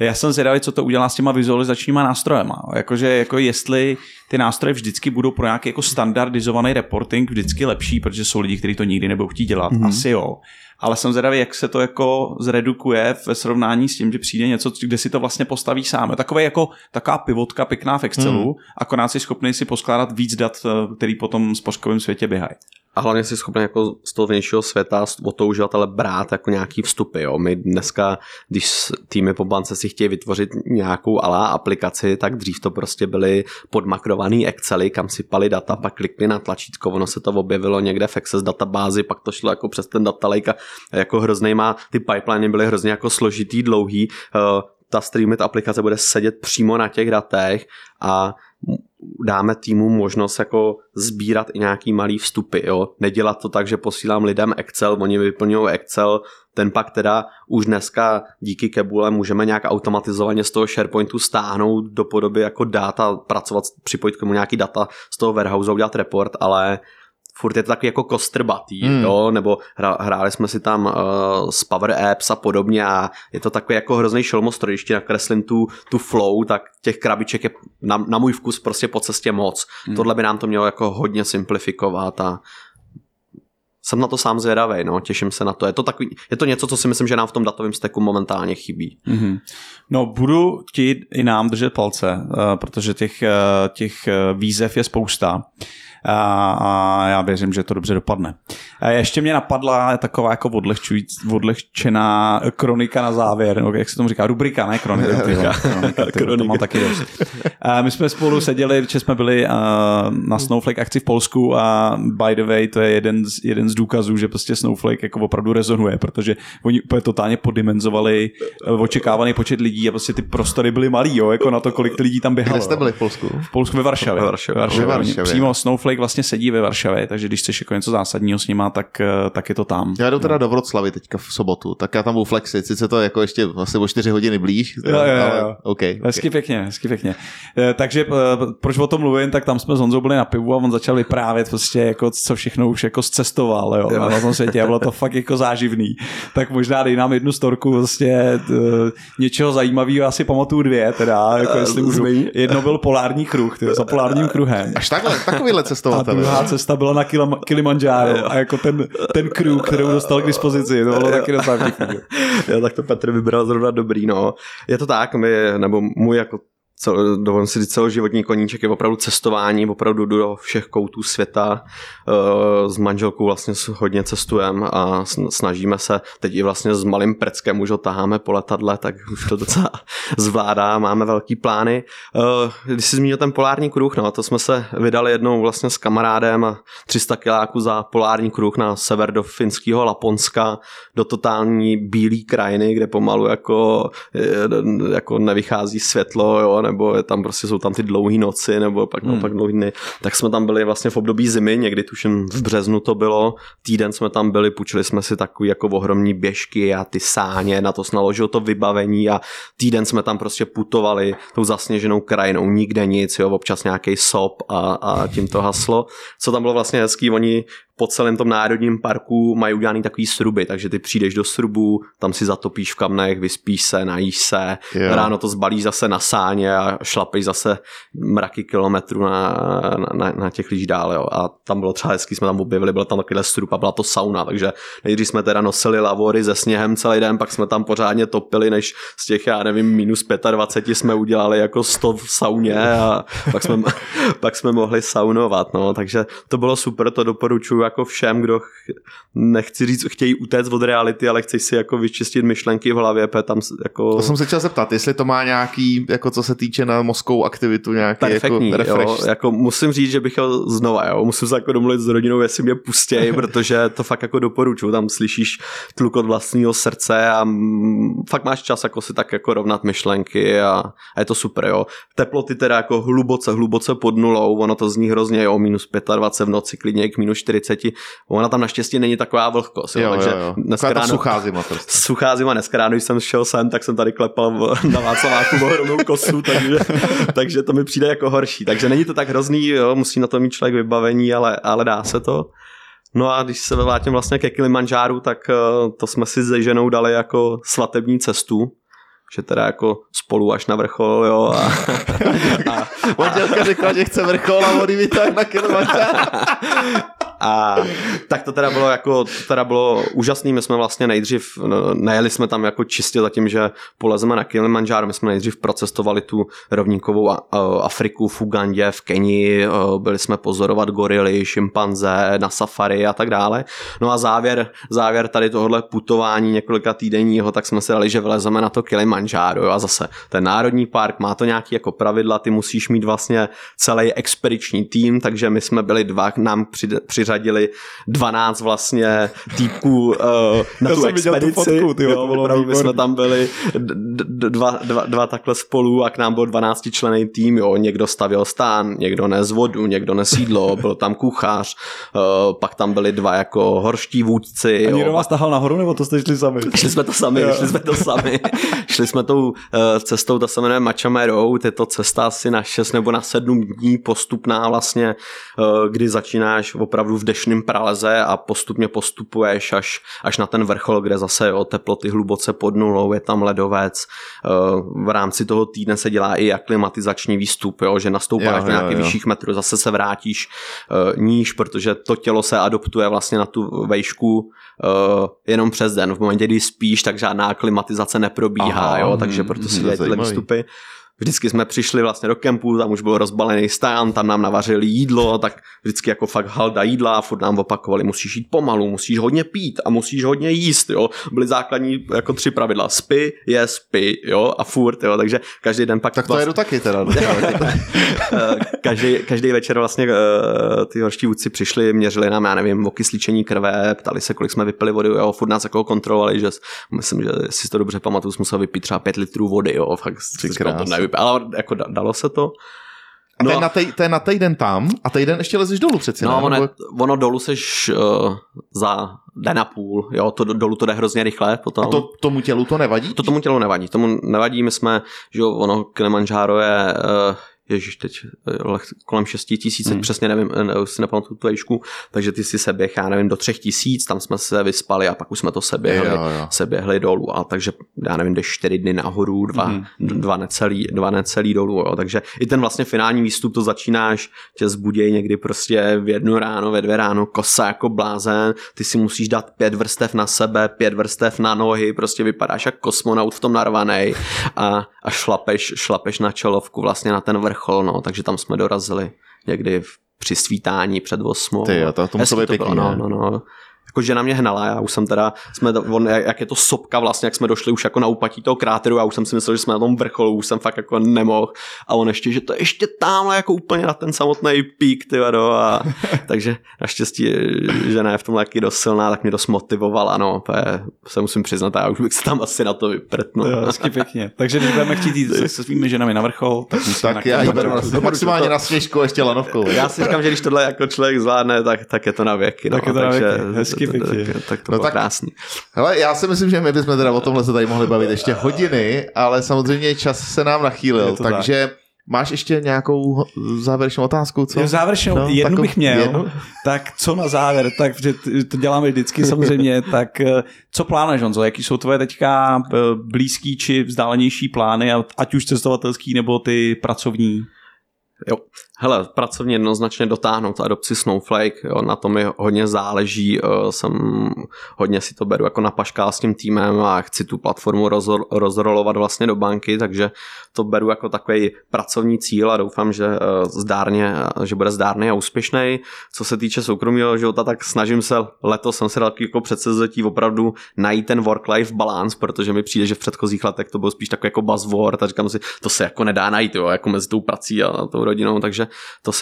Já jsem zvědavý, co to udělá s těma vizualizačníma nástrojema, jakože jako jestli ty nástroje vždycky budou pro nějaký jako standardizovaný reporting vždycky lepší, protože jsou lidi, kteří to nikdy nebudou chtít dělat, asi jo. Ale jsem zvědavý, jak se to jako zredukuje ve srovnání s tím, že přijde něco, kde si to vlastně postaví sám. Takové jako taková pivotka pěkná v Excelu, akorát si schopný si poskládat víc dat, který potom v spořkovém světě běhají. A hlavně si schopný jako z toho vnějšího světa od toho uživatele brát jako nějaký vstupy. Jo. My dneska, když týmy po bance si chtějí vytvořit nějakou ala aplikaci, tak dřív to prostě byly podmakrovaný Excely, kam si pali data, pak klikli na tlačítko, ono se to objevilo někde v Access databázi, pak to šlo jako přes ten data lake, a jako hroznej má, ty pipeliny byly hrozně jako složitý, dlouhý. Ta Streamlit aplikace bude sedět přímo na těch datech a dáme týmu možnost jako sbírat i nějaký malý vstupy, jo. Nedělat to tak, že posílám lidem Excel, oni vyplňují Excel, ten pak teda už dneska díky Keboole můžeme nějak automatizovaně z toho SharePointu stáhnout do podoby jako data, pracovat, připojit k tomu nějaký data z toho warehouse, udělat report, ale furt je to takový jako kostrbatý, jo, nebo hráli jsme si tam z Power Apps a podobně a je to takový jako hrozný šelmostroj, když ti nakreslím tu flow, tak těch krabiček je na můj vkus prostě po cestě moc. Tohle by nám to mělo jako hodně simplifikovat a jsem na to sám zvědavej, no, těším se na to. Je to něco, co si myslím, že nám v tom datovém stacku momentálně chybí. Mm-hmm. No, budu ti i nám držet palce, protože těch výzev je spousta. A já věřím, že to dobře dopadne. Ještě mě napadla taková jako odlehčená kronika na závěr, no, jak se tomu říká, rubrika, ne kronika. Kronika. To mám taky dost. My jsme spolu seděli, protože jsme byli na Snowflake akci v Polsku a by the way, to je jeden z důkazů, že prostě Snowflake jako opravdu rezonuje, protože oni úplně totálně podimenzovali očekávaný počet lidí a prostě ty prostory byly malý, jo, jako na to, kolik lidí tam běhalo. Kde jste byli v Polsku? V Polsku ve Varšavě. Přímo Snowflake vlastně sedí ve Varšavě, takže když chceš jako něco zásadního s nima, tak je to tam. Já jdu teda do Vroclavy teďka v sobotu, tak já tam budu flexit, sice to jako ještě vlastně o 4 hodiny blíž. Jo. Okay. Hezky pěkně. Takže proč o tom mluvím, tak tam jsme s Honzou byli na pivu a on začal vyprávět prostě jako co všechno už jako zcestoval, jo, na tom světě a bylo to fakt jako záživný. Tak možná dej nám jednu storku vlastně něčeho zajímavého, asi pamatuju dvě teda, jako jestli můžu. Jedno byl polární kruh, za polárním kruhem. Až takovýhle cestovatel. A druhá cesta byla na Kilimanjaro a jako ten kruh, kterou dostal k dispozici, to bylo taky docela vtipný. Jo, tak to Petr vybral zrovna dobrý, no. Je to tak, můj jako dovolím si říct celoživotní koníček je opravdu cestování, opravdu do všech koutů světa. S manželkou vlastně hodně cestujeme a snažíme se, teď i vlastně s malým preckem už ho taháme po letadle, tak už to docela zvládá, máme velký plány. Když si zmínil ten polární kruh, no, to jsme se vydali jednou vlastně s kamarádem a 300 kiláků za polární kruh na sever do finského Laponska, do totální bílý krajiny, kde pomalu jako nevychází světlo, jo, nebo jsou tam ty dlouhé noci, nebo pak dlouhé dny. Tak jsme tam byli vlastně v období zimy, někdy tuším v březnu to bylo, týden jsme tam byli, půjčili jsme si takový jako ohromní běžky a ty sáně, na to naložilo to vybavení a týden jsme tam prostě putovali tou zasněženou krajinou, nikde nic, jo, občas nějaký sop a tím to haslo. Co tam bylo vlastně hezký, oni po celém tom národním parku mají udělaný takový sruby, takže ty přijdeš do srubu, tam si zatopíš v kamnech, vyspíš se, najíš se, ráno to zbalíš zase na sáně a šlapeš zase mraky kilometrů na těch lyžích dál, jo. A tam bylo třeba hezky, jsme tam objevili, byl tam takovýhle srub a byla to sauna, takže nejdřív jsme teda nosili lavory se sněhem celý den, pak jsme tam pořádně topili, než z těch, minus 25 jsme udělali jako 100 v sauně a pak jsme mohli saunovat, no, takže to bylo super, to doporučuji jako všem, kdo nechci říct, chtějí utéct od reality, ale chci si jako vyčistit myšlenky v hlavě, tam jako... To jsem se chtěl zeptat, jestli to má nějaký, jako co se týče na mozkovou aktivitu, nějaký perfektní, jako refresh. Jo, jako musím říct, že bych jel znova, jo, musím se jako domluvit s rodinou, jestli mě pustějí, protože to fakt jako doporučuji, tam slyšíš tluk od vlastního srdce a fakt máš čas jako si tak jako rovnat myšlenky a je to super, jo. Teploty teda jako hluboce pod nulou, ono to zní hrozně, jo, minus 25 v noci, klidně k minus 40. Ona tam naštěstí není taková vlhkost. Jo. Dneska ráno, suchá zima. Suchá zima. Dneska ráno, když jsem šel sem, tak jsem tady klepal na Václaváku ohromnou kosu, takže to mi přijde jako horší. Takže není to tak hrozný, jo, musí na to mít člověk vybavení, ale dá se to. No a když se vrátím vlastně ke Kilimanjáru, tak to jsme si se ženou dali jako svatební cestu. Že teda jako spolu až na vrchol, jo. Manželka řekla, že chce vrchol a vody vytáhne na Kilimanjáru. A tak to teda bylo úžasný, my jsme vlastně nejdřív, nejeli jsme tam jako čistě zatím, že polezeme na Kilimanjáru, my jsme nejdřív procestovali tu rovníkovou Afriku v Ugandě, v Kenii, byli jsme pozorovat gorily, šimpanze, na safari a tak dále. No a závěr tady tohohle putování několika týdenního, tak jsme si dali, že vylezeme na to Kilimanjáru, jo, a zase ten národní park, má to nějaký jako pravidla, ty musíš mít vlastně celý expediční tým, takže my jsme byli dva, nám při přiřadili 12 vlastně týpků na tu expedici. Fotku, tyjo, jo, opravdu, my jsme tam byli dva takhle spolu a k nám byl 12členný tým, jo, někdo stavěl stán, někdo nes vodu, někdo nesídlo, byl tam kuchař, pak tam byli dva jako horští vůdci. A někdo vás tahal nahoru, nebo to jste šli sami? Šli jsme to sami. Šli jsme tou cestou, ta se jmenuje Mačame Road, je to cesta asi na 6 nebo na 7 dní postupná vlastně, kdy začínáš opravdu v dešným praleze a postupně postupuješ až na ten vrchol, kde zase jo, teploty hluboce pod nulou, je tam ledovec. V rámci toho týdne se dělá i aklimatizační výstup, jo, že nastoupáš do nějakých vyšších metrů, zase se vrátíš níž, protože to tělo se adoptuje vlastně na tu vejšku jenom přes den. V momentě, kdy spíš, tak žádná aklimatizace neprobíhá, jo, takže proto si dělají tyhle výstupy. Vždycky jsme přišli vlastně do kempu, tam už byl rozbalený stán, tam nám navařili jídlo, tak vždycky jako fakt halda jídla a furt nám opakovali, musíš jít pomalu, musíš hodně pít a musíš hodně jíst, jo. Byly základní jako 3 pravidla, spí, jo, a furt, jo, takže každý den pak... Tak to vlastně... jedu taky teda. každý večer vlastně ty horští vůdci přišli, měřili nám, já nevím, okysličení krve, ptali se, kolik jsme vypili vody, jo, furt nás jako kontrolovali, že myslím, že si to dobře pamatuju, jsme museli vypít třeba 5 litrů vody, jo, fakt ale jako dalo se to. No, a to je na týden tam a týden ještě lezeš dolů přeci. No, ne? Ono dolů seš za den a půl, jo, to dolů to jde hrozně rychle potom. A to tomu tělu to nevadí? To tomu tělu nevadí, my jsme, že jo, ono Kilimanjáro je... Ježíš, teď kolem 6 000, přesně nevím, si nepamatuju tu vejšku, takže ty si seběh, já nevím, do 3 000, tam jsme se vyspali a pak už jsme to seběhli dolů, a takže já nevím, jde 4 dny nahoru, dva necelý dolů, jo. Takže i ten vlastně finální výstup, to začínáš, tě zbuděj někdy prostě v 1 ráno, ve 2 ráno, kosa jako blázen, ty si musíš dát 5 vrstev na sebe, 5 vrstev na nohy, prostě vypadáš jako kosmonaut v tom narvanej a šlapeš na čelovku vlastně na ten vrch. No, takže tam jsme dorazili někdy při svítání před 8. Ty, to muselo být pěkný. No. Jako žena mě hnala, já už jsem teda, jak je to sopka vlastně, jak jsme došli už jako na úpatí toho kráteru, já už jsem si myslel, že jsme na tom vrcholu, už jsem fakt jako nemohl a on ještě, že to ještě tamhle jako úplně na ten samotný pík, ty vado, a takže naštěstí žena je v tomhle taky dost silná, tak mě dost motivovala, no, se musím přiznat, já už bych se tam asi na to vyprtnul. Jo, hezky pěkně, takže když budeme chtít jít se svými ženami na vrchol, tak já jdu maximálně na sněžku ještě lanovkou. Já si říkám, že když tohle jako člověk zvládne, tak je to na věky, no, takže tak to bylo krásný. Hele, já si myslím, že my bychom teda o tomhle se tady mohli bavit ještě hodiny, ale samozřejmě čas se nám nachýlil, takže máš ještě nějakou závěrečnou otázku, co? Jednu bych měl. Tak co na závěr, tak to děláme vždycky samozřejmě, tak co plánuješ, Honzo? Jaký jsou tvoje teďka blízký či vzdálenější plány, ať už cestovatelský nebo ty pracovní? Jo, hele, pracovně jednoznačně dotáhnout adopci Snowflake, jo, na tom mi hodně záleží, jsem hodně si to beru jako na paškál s tím týmem a chci tu platformu rozrolovat vlastně do banky, takže to beru jako takový pracovní cíl a doufám, že bude zdárný a úspěšný. Co se týče soukromého života, tak snažím se, letos jsem si dal jako předsevzetí opravdu najít ten work-life balance, protože mi přijde, že v předchozích letech to bylo spíš takový jako buzzword a říkám si, to se jako nedá najít, jo, jako mezi tou prací a tou rodinou, takže to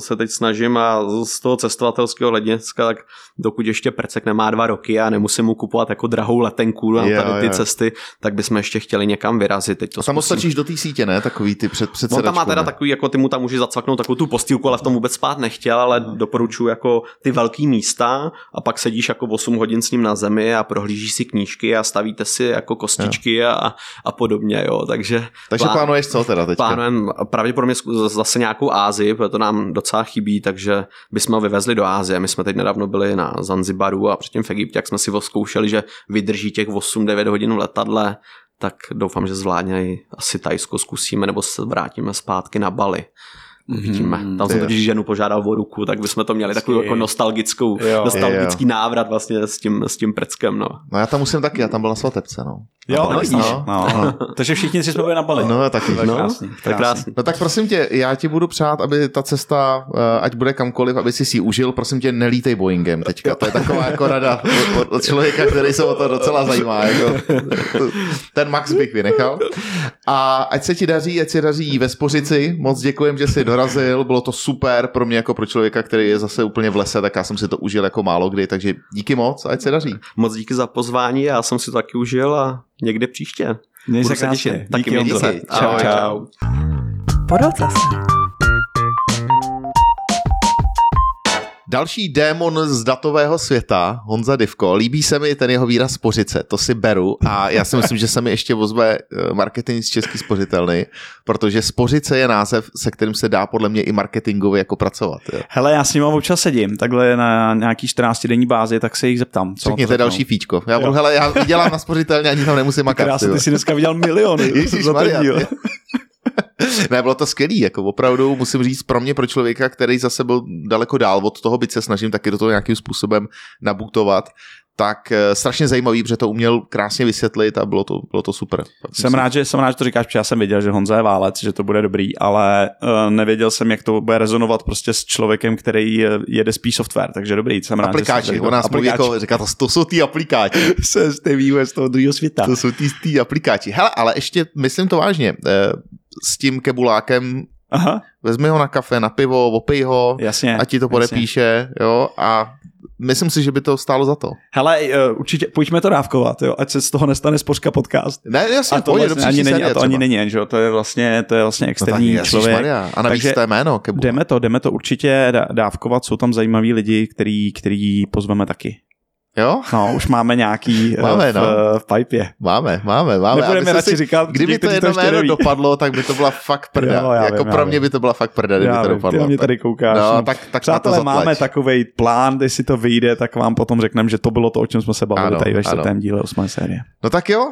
se teď snažím a z toho cestovatelského hlediska, tak dokud ještě prcek nemá 2 roky a nemusím mu kupovat jako drahou letenku a tady ty cesty, tak bychom ještě chtěli někam vyrazit. Teď to tam stačíš do té sítě, ne? Takový ty předsedačku. On tam má teda takový, jako ty mu tam můžeš zacvaknout takovou tu postýlku, ale v tom vůbec spát nechtěl, ale doporučuji jako ty velký místa a pak sedíš jako 8 hodin s ním na zemi a prohlížíš si knížky a stavíte si jako kostičky a podobně, jo. Takže plánuješ co teda teďka? Plánujem pravděpodobně zase nějakou Ázii, protože to nám docela chybí, takže bychom ho vyvezli do Ázie. My jsme teď nedávno byli na Zanzibaru a předtím v Egyptě, jak jsme si zkoušeli, že vydrží těch 8-9 hodin v letadle, tak doufám, že zvládněj asi Tajsko zkusíme, nebo se vrátíme zpátky na Bali. Vidíme. Tam jsem totiž ženu požádal o ruku, tak bychom to měli takovou jako nostalgický návrat vlastně s tím prckem. No. Já tam musím taky, já tam byl na svatebce. No. Jo, no, vidíš. No. Takže všichni si jsme byli na Bali. No, taky. No, krásný. No tak prosím tě, já ti budu přát, aby ta cesta, ať bude kamkoliv, aby si ji užil, prosím tě, nelítej Boeingem teďka. To je taková jako rada od člověka, který se o to docela zajímá. Jako. Ten Max bych vynechal. A ať se ti daří ve Spořici. Moc děkujem, že jsi dorazil. Bylo to super pro mě jako pro člověka, který je zase úplně v lese, tak já jsem si to užil jako málo kdy, takže díky moc, ať se daří. Moc díky za pozvání, já jsem si to taky užil a někde příště. Budu se těšit. Taky mě díky. Čau. Podolce se. Další démon z datového světa, Honza Difko, líbí se mi ten jeho výraz spořice, to si beru a já si myslím, že se mi ještě ozve marketing z České spořitelny, protože spořice je název, se kterým se dá podle mě i marketingově jako pracovat. Jo. Hele, já s ním občas sedím, takhle na nějaký 14-denní bázi, tak se jich zeptám. Řekněte další fíčko. Já dělám na spořitelně, ani tam nemusím makat. Krásně, ty si dneska vydělal miliony. Ne, bylo to skvělý, jako opravdu musím říct pro mě, pro člověka, který zase byl daleko dál od toho, byť se snažím taky do toho nějakým způsobem nabutovat, tak strašně zajímavý, protože to uměl krásně vysvětlit a bylo to super. Jsem rád, že to říkáš, protože já jsem věděl, že Honza je válec, že to bude dobrý, ale nevěděl jsem, jak to bude rezonovat prostě s člověkem, který jede spíš software, takže dobrý, jsem rád. Aplikáči, ona mluví jako, říká, to jsou ty aplikáči. Ty víme z toho druhého světa. To jsou ty aplikáči. Hele, ale ještě myslím to vážně. S tím kebulákem. Aha. Vezmi ho na kafe, na pivo, opij ho, jasně, a ti to podepíše, jo, a myslím si, že by to stálo za to. Hele, určitě, pojďme to dávkovat, jo, ať se z toho nestane Spořka podcast. Ne, jasně, pojď, dobře, ani není, a to ani není, že jo, to je vlastně externí člověk. Maria. A navíc to je jméno, Kebula. Jdeme to určitě dávkovat, jsou tam zajímaví lidi, který pozveme taky. Jo? No, už máme nějaký v pipě. Máme. Nebudeme radši říkat, kdyby to jedno jméno dopadlo, tak by to byla fakt prda. Jo, jako vím, pro mě by to byla fakt prda, kdyby to dopadlo. Ty mě tady koukáš. No, tak přátelé, na to máme takovej plán, když si to vyjde, tak vám potom řekneme, že to bylo to, o čem jsme se bavili tady ve 4. díle 8. série. No tak jo,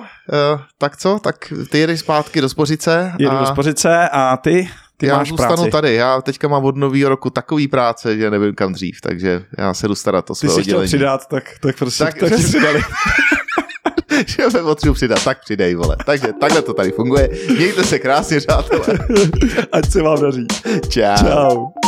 tak co? Tak ty jedeš zpátky do Spořice. Jedu do Spořice a ty... Já zůstanu práci. Tady, já teďka mám od nového roku takový práce, že nevím kam dřív, takže já se jdu starat o své oddělení. Ty jsi chtěl přidat, tak prostě tak ti přidali. Že já se potřebuji přidat, tak přidej, vole. Takže takhle to tady funguje. Mějte se krásně, přátelé. Ať se vám daří. Čau.